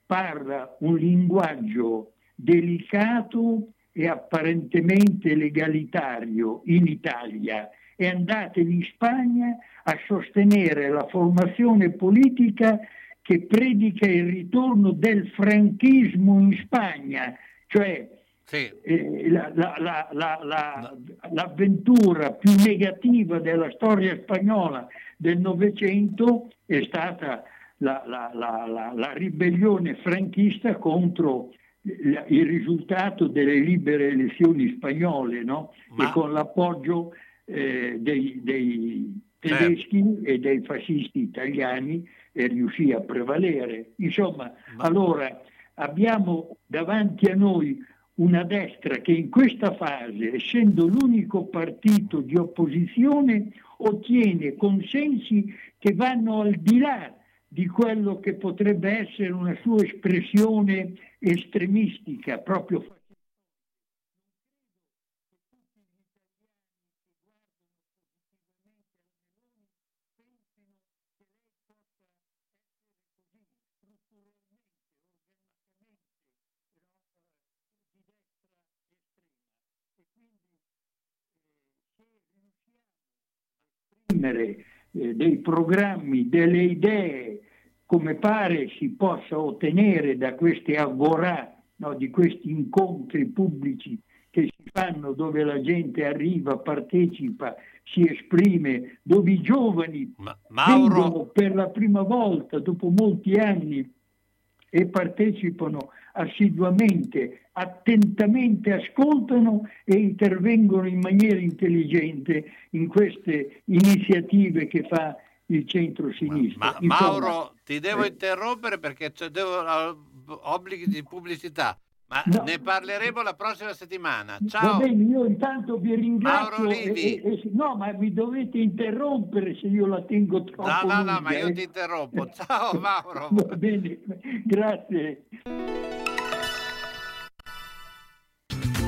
parla un linguaggio delicato e apparentemente legalitario in Italia, e andate in Spagna a sostenere la formazione politica che predica il ritorno del franchismo in Spagna, cioè l'avventura più negativa della storia spagnola del Novecento è stata la ribellione franchista contro il risultato delle libere elezioni spagnole, no? E con l'appoggio dei tedeschi e dei fascisti italiani riuscì a prevalere. Insomma, allora abbiamo davanti a noi una destra che in questa fase, essendo l'unico partito di opposizione, ottiene consensi che vanno al di là di quello che potrebbe essere una sua espressione estremistica, proprio dei programmi, delle idee, come pare si possa ottenere da queste agorà, no, di questi incontri pubblici che si fanno, dove la gente arriva, partecipa, si esprime, dove i giovani vengono per la prima volta dopo molti anni e partecipano assiduamente, attentamente ascoltano e intervengono in maniera intelligente in queste iniziative che fa il centro-sinistra. Mauro, ti devo interrompere perché devo obblighi di pubblicità, ma ne parleremo la prossima settimana. Ciao. Va bene, io intanto vi ringrazio. Mauro Olivi. No, ma mi dovete interrompere se io la tengo troppo lunga. No, ma io ti interrompo. Ciao Mauro. Va bene, grazie.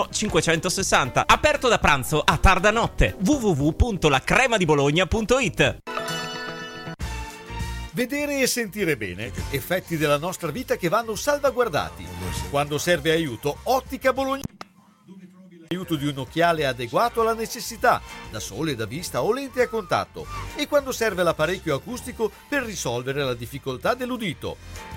560. Aperto da pranzo a tarda notte. www.lacremadibologna.it. Vedere e sentire bene, effetti della nostra vita che vanno salvaguardati. Quando serve aiuto, Ottica Bologna. Aiuto di un occhiale adeguato alla necessità, da sole, da vista o lente a contatto. E quando serve l'apparecchio acustico per risolvere la difficoltà dell'udito.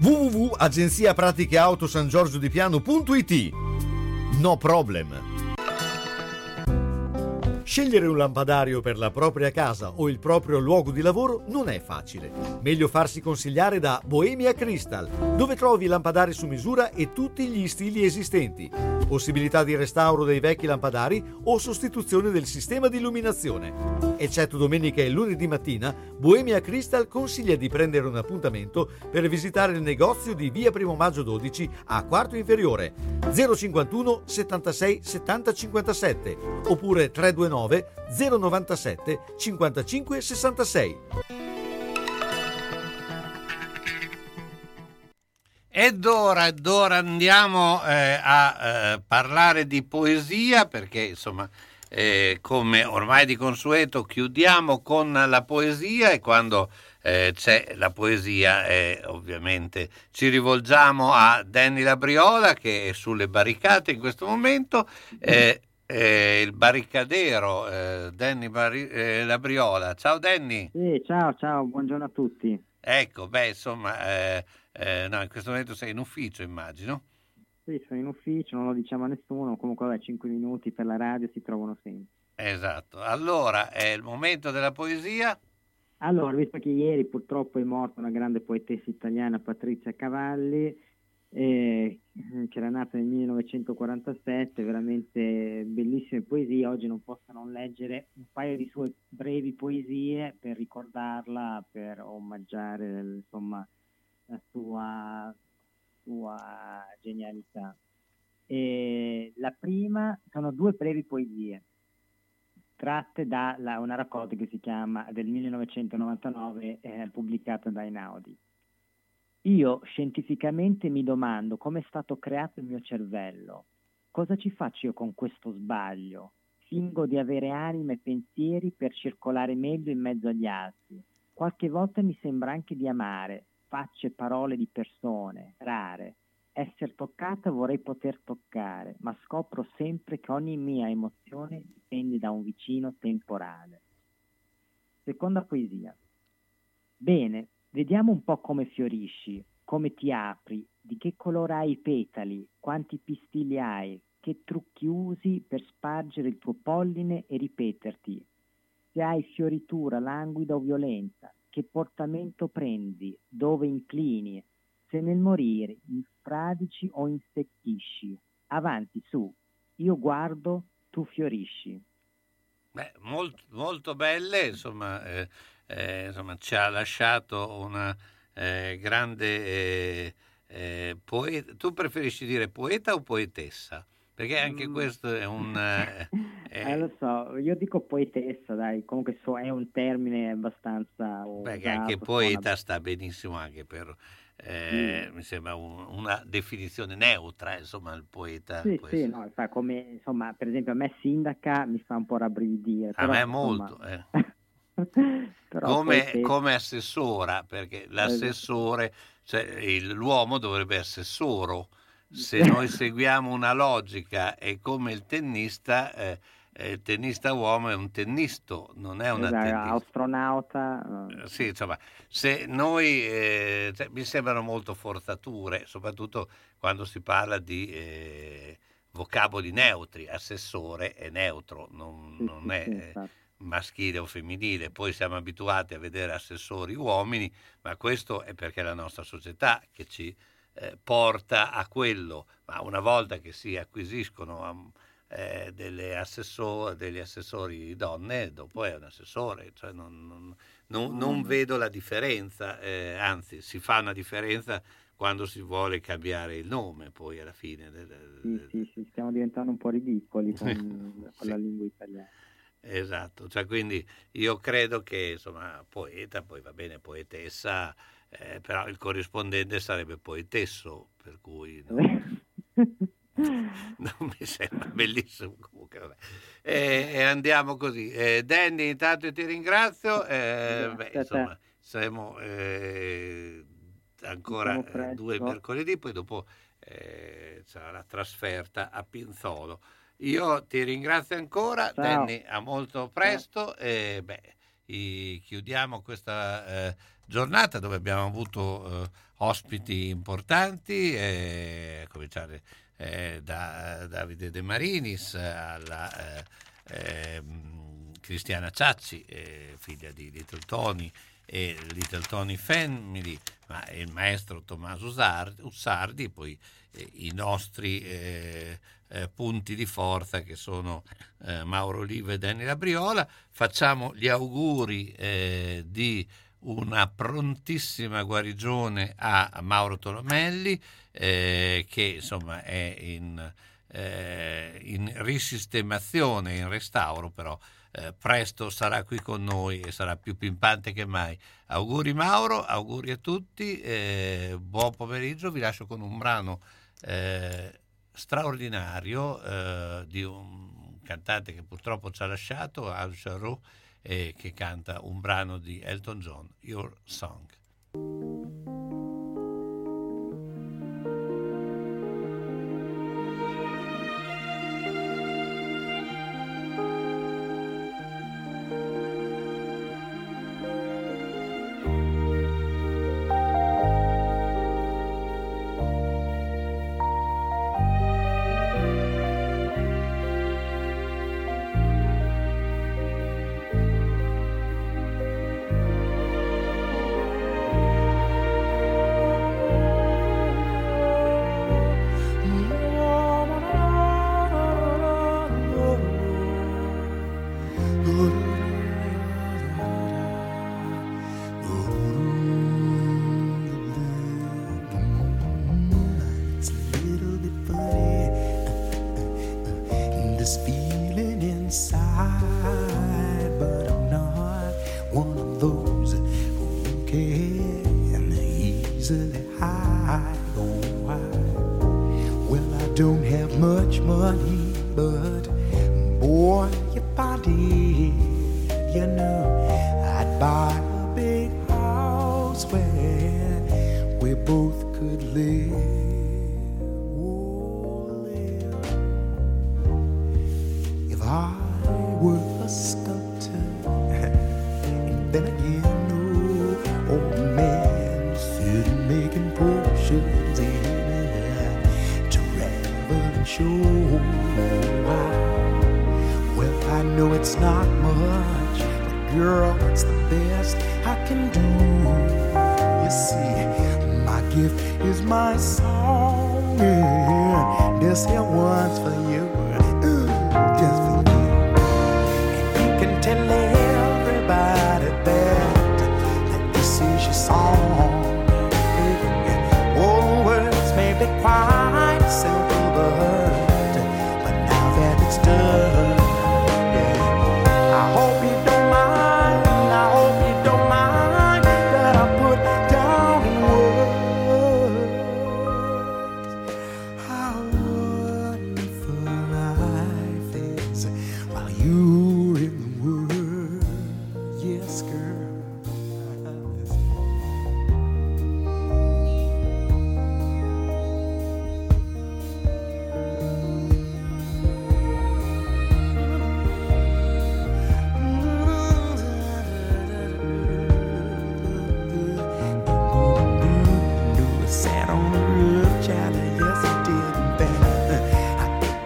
www.agenziapraticheautosangiorgiodipiano.it. No problem. Scegliere un lampadario per la propria casa o il proprio luogo di lavoro non è facile. Meglio farsi consigliare da Bohemia Crystal, dove trovi lampadari su misura e tutti gli stili esistenti. Possibilità di restauro dei vecchi lampadari o sostituzione del sistema di illuminazione. Eccetto domenica e lunedì mattina, Bohemia Crystal consiglia di prendere un appuntamento per visitare il negozio di via Primo Maggio 12 a Quarto Inferiore, 051 76 70 57 oppure 329 097 55 66. Ed ora andiamo a parlare di poesia, perché insomma come ormai di consueto chiudiamo con la poesia, e quando c'è la poesia ovviamente ci rivolgiamo a Danny Labriola, che è sulle barricate in questo momento. Il barricadero Danny Labriola. Ciao Danny. Ciao, buongiorno a tutti. Ecco, no, in questo momento sei in ufficio, immagino. Sì, sono in ufficio, non lo diciamo a nessuno, comunque vabbè, 5 minuti per la radio si trovano sempre. Esatto, allora è il momento della poesia. Allora, visto che ieri purtroppo è morta una grande poetessa italiana, Patrizia Cavalli, che era nata nel 1947, veramente bellissime poesie. Oggi non posso non leggere un paio di sue brevi poesie per ricordarla, per omaggiare insomma la sua genialità. La prima sono due brevi poesie tratte da una raccolta che si chiama del 1999, pubblicata da Einaudi. Io scientificamente mi domando come è stato creato il mio cervello. Cosa ci faccio io con questo sbaglio? Fingo di avere anima e pensieri per circolare meglio in mezzo agli altri. Qualche volta mi sembra anche di amare facce e parole di persone rare. Essere toccata vorrei poter toccare, ma scopro sempre che ogni mia emozione dipende da un vicino temporale. Seconda poesia. Bene. Vediamo un po' come fiorisci, come ti apri, di che colore hai i petali, quanti pistili hai, che trucchi usi per spargere il tuo polline e ripeterti. Se hai fioritura languida o violenta, che portamento prendi, dove inclini, se nel morire infradici o insecchisci. Avanti, su, io guardo, tu fiorisci. Molto belle, insomma ci ha lasciato una grande poeta. Tu preferisci dire poeta o poetessa? Perché anche questo è un... lo so, io dico poetessa, dai, comunque è un termine abbastanza... Perché anche poeta sta benissimo anche per... mi sembra una definizione neutra, insomma, il poeta. Sì, no, come, insomma, per esempio a me sindaca mi fa un po' rabbrividire. A me molto, insomma... come assessora, perché l'assessore, l'uomo dovrebbe assessoro. Se noi seguiamo una logica, è come il tennista, il tennista uomo è un tennisto, non è una tennista. Astronauta. Sì, insomma, se noi mi sembrano molto forzature, soprattutto quando si parla di vocaboli neutri. Assessore è neutro, non è maschile o femminile. Poi siamo abituati a vedere assessori uomini, ma questo è perché è la nostra società che ci porta a quello. Ma una volta che si acquisiscono degli assessori donne, dopo è un assessore, cioè non vedo la differenza, anzi si fa una differenza quando si vuole cambiare il nome, poi alla fine sì, stiamo diventando un po' ridicoli con la lingua italiana. Esatto, cioè, quindi io credo che, insomma, poeta, poi va bene poetessa. Però il corrispondente sarebbe poetesso, per cui non mi sembra bellissimo. Comunque, vabbè. Andiamo così. Danny, intanto ti ringrazio. Insomma, saremo ancora due mercoledì, poi dopo sarà la trasferta a Pinzolo. Io ti ringrazio ancora. Ciao. Danny, a molto presto. Chiudiamo questa giornata dove abbiamo avuto ospiti importanti, a cominciare da Davide De Marinis alla Cristiana Ciacci, figlia di Little Tony e Little Tony Family, ma il maestro Tommaso Sardi, poi i nostri punti di forza che sono Mauro Olivi e Danny Labriola. Facciamo gli auguri di una prontissima guarigione a Mauro Tolomelli, che insomma è in risistemazione, in restauro, però presto sarà qui con noi e sarà più pimpante che mai. Auguri Mauro, auguri a tutti, buon pomeriggio. Vi lascio con un brano straordinario di un cantante che purtroppo ci ha lasciato, Al Jarreau, che canta un brano di Elton John, Your Song. This here one's for you, just for you. you in the world, yes girl.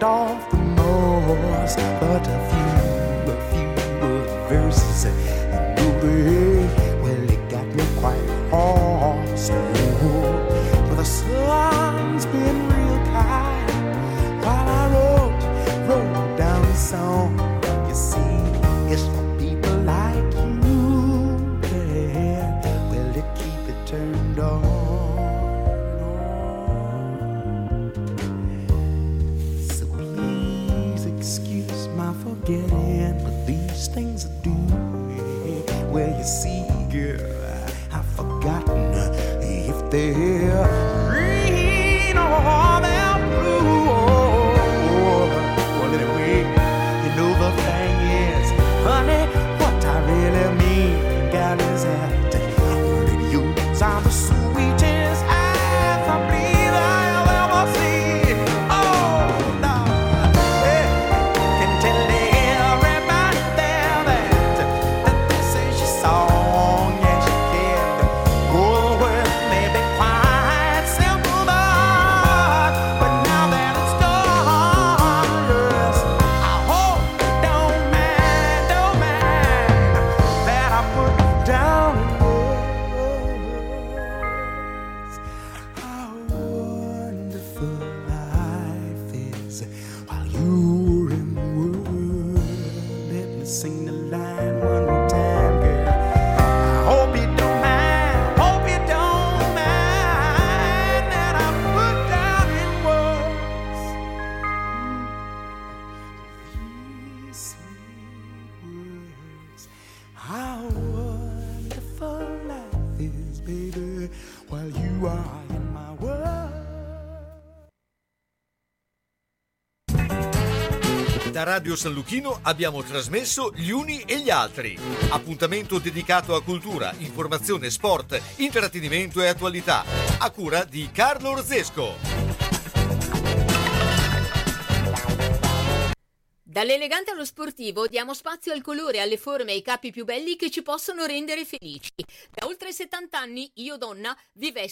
Off the moors, but a few verses, and over, well, it got me quite lost. Oh, but the sun's been real kind while I wrote down the song. You see, it's for people like you, yeah, well, to keep it turned on. Forgetting, but these things I do. Well, you see, girl, I've forgotten if they're green or they're blue. Well, anyway, you know the thing is, honey, what I really mean, God, is that the youths are the sweetest eyes I believe I'll ever see. Da Radio San Lucchino abbiamo trasmesso Gli Uni e gli Altri, appuntamento dedicato a cultura, informazione, sport, intrattenimento e attualità, a cura di Carlo Orzesco. Dall'elegante allo sportivo diamo spazio al colore, alle forme e ai capi più belli che ci possono rendere felici. Da oltre 70 anni Io Donna vi veste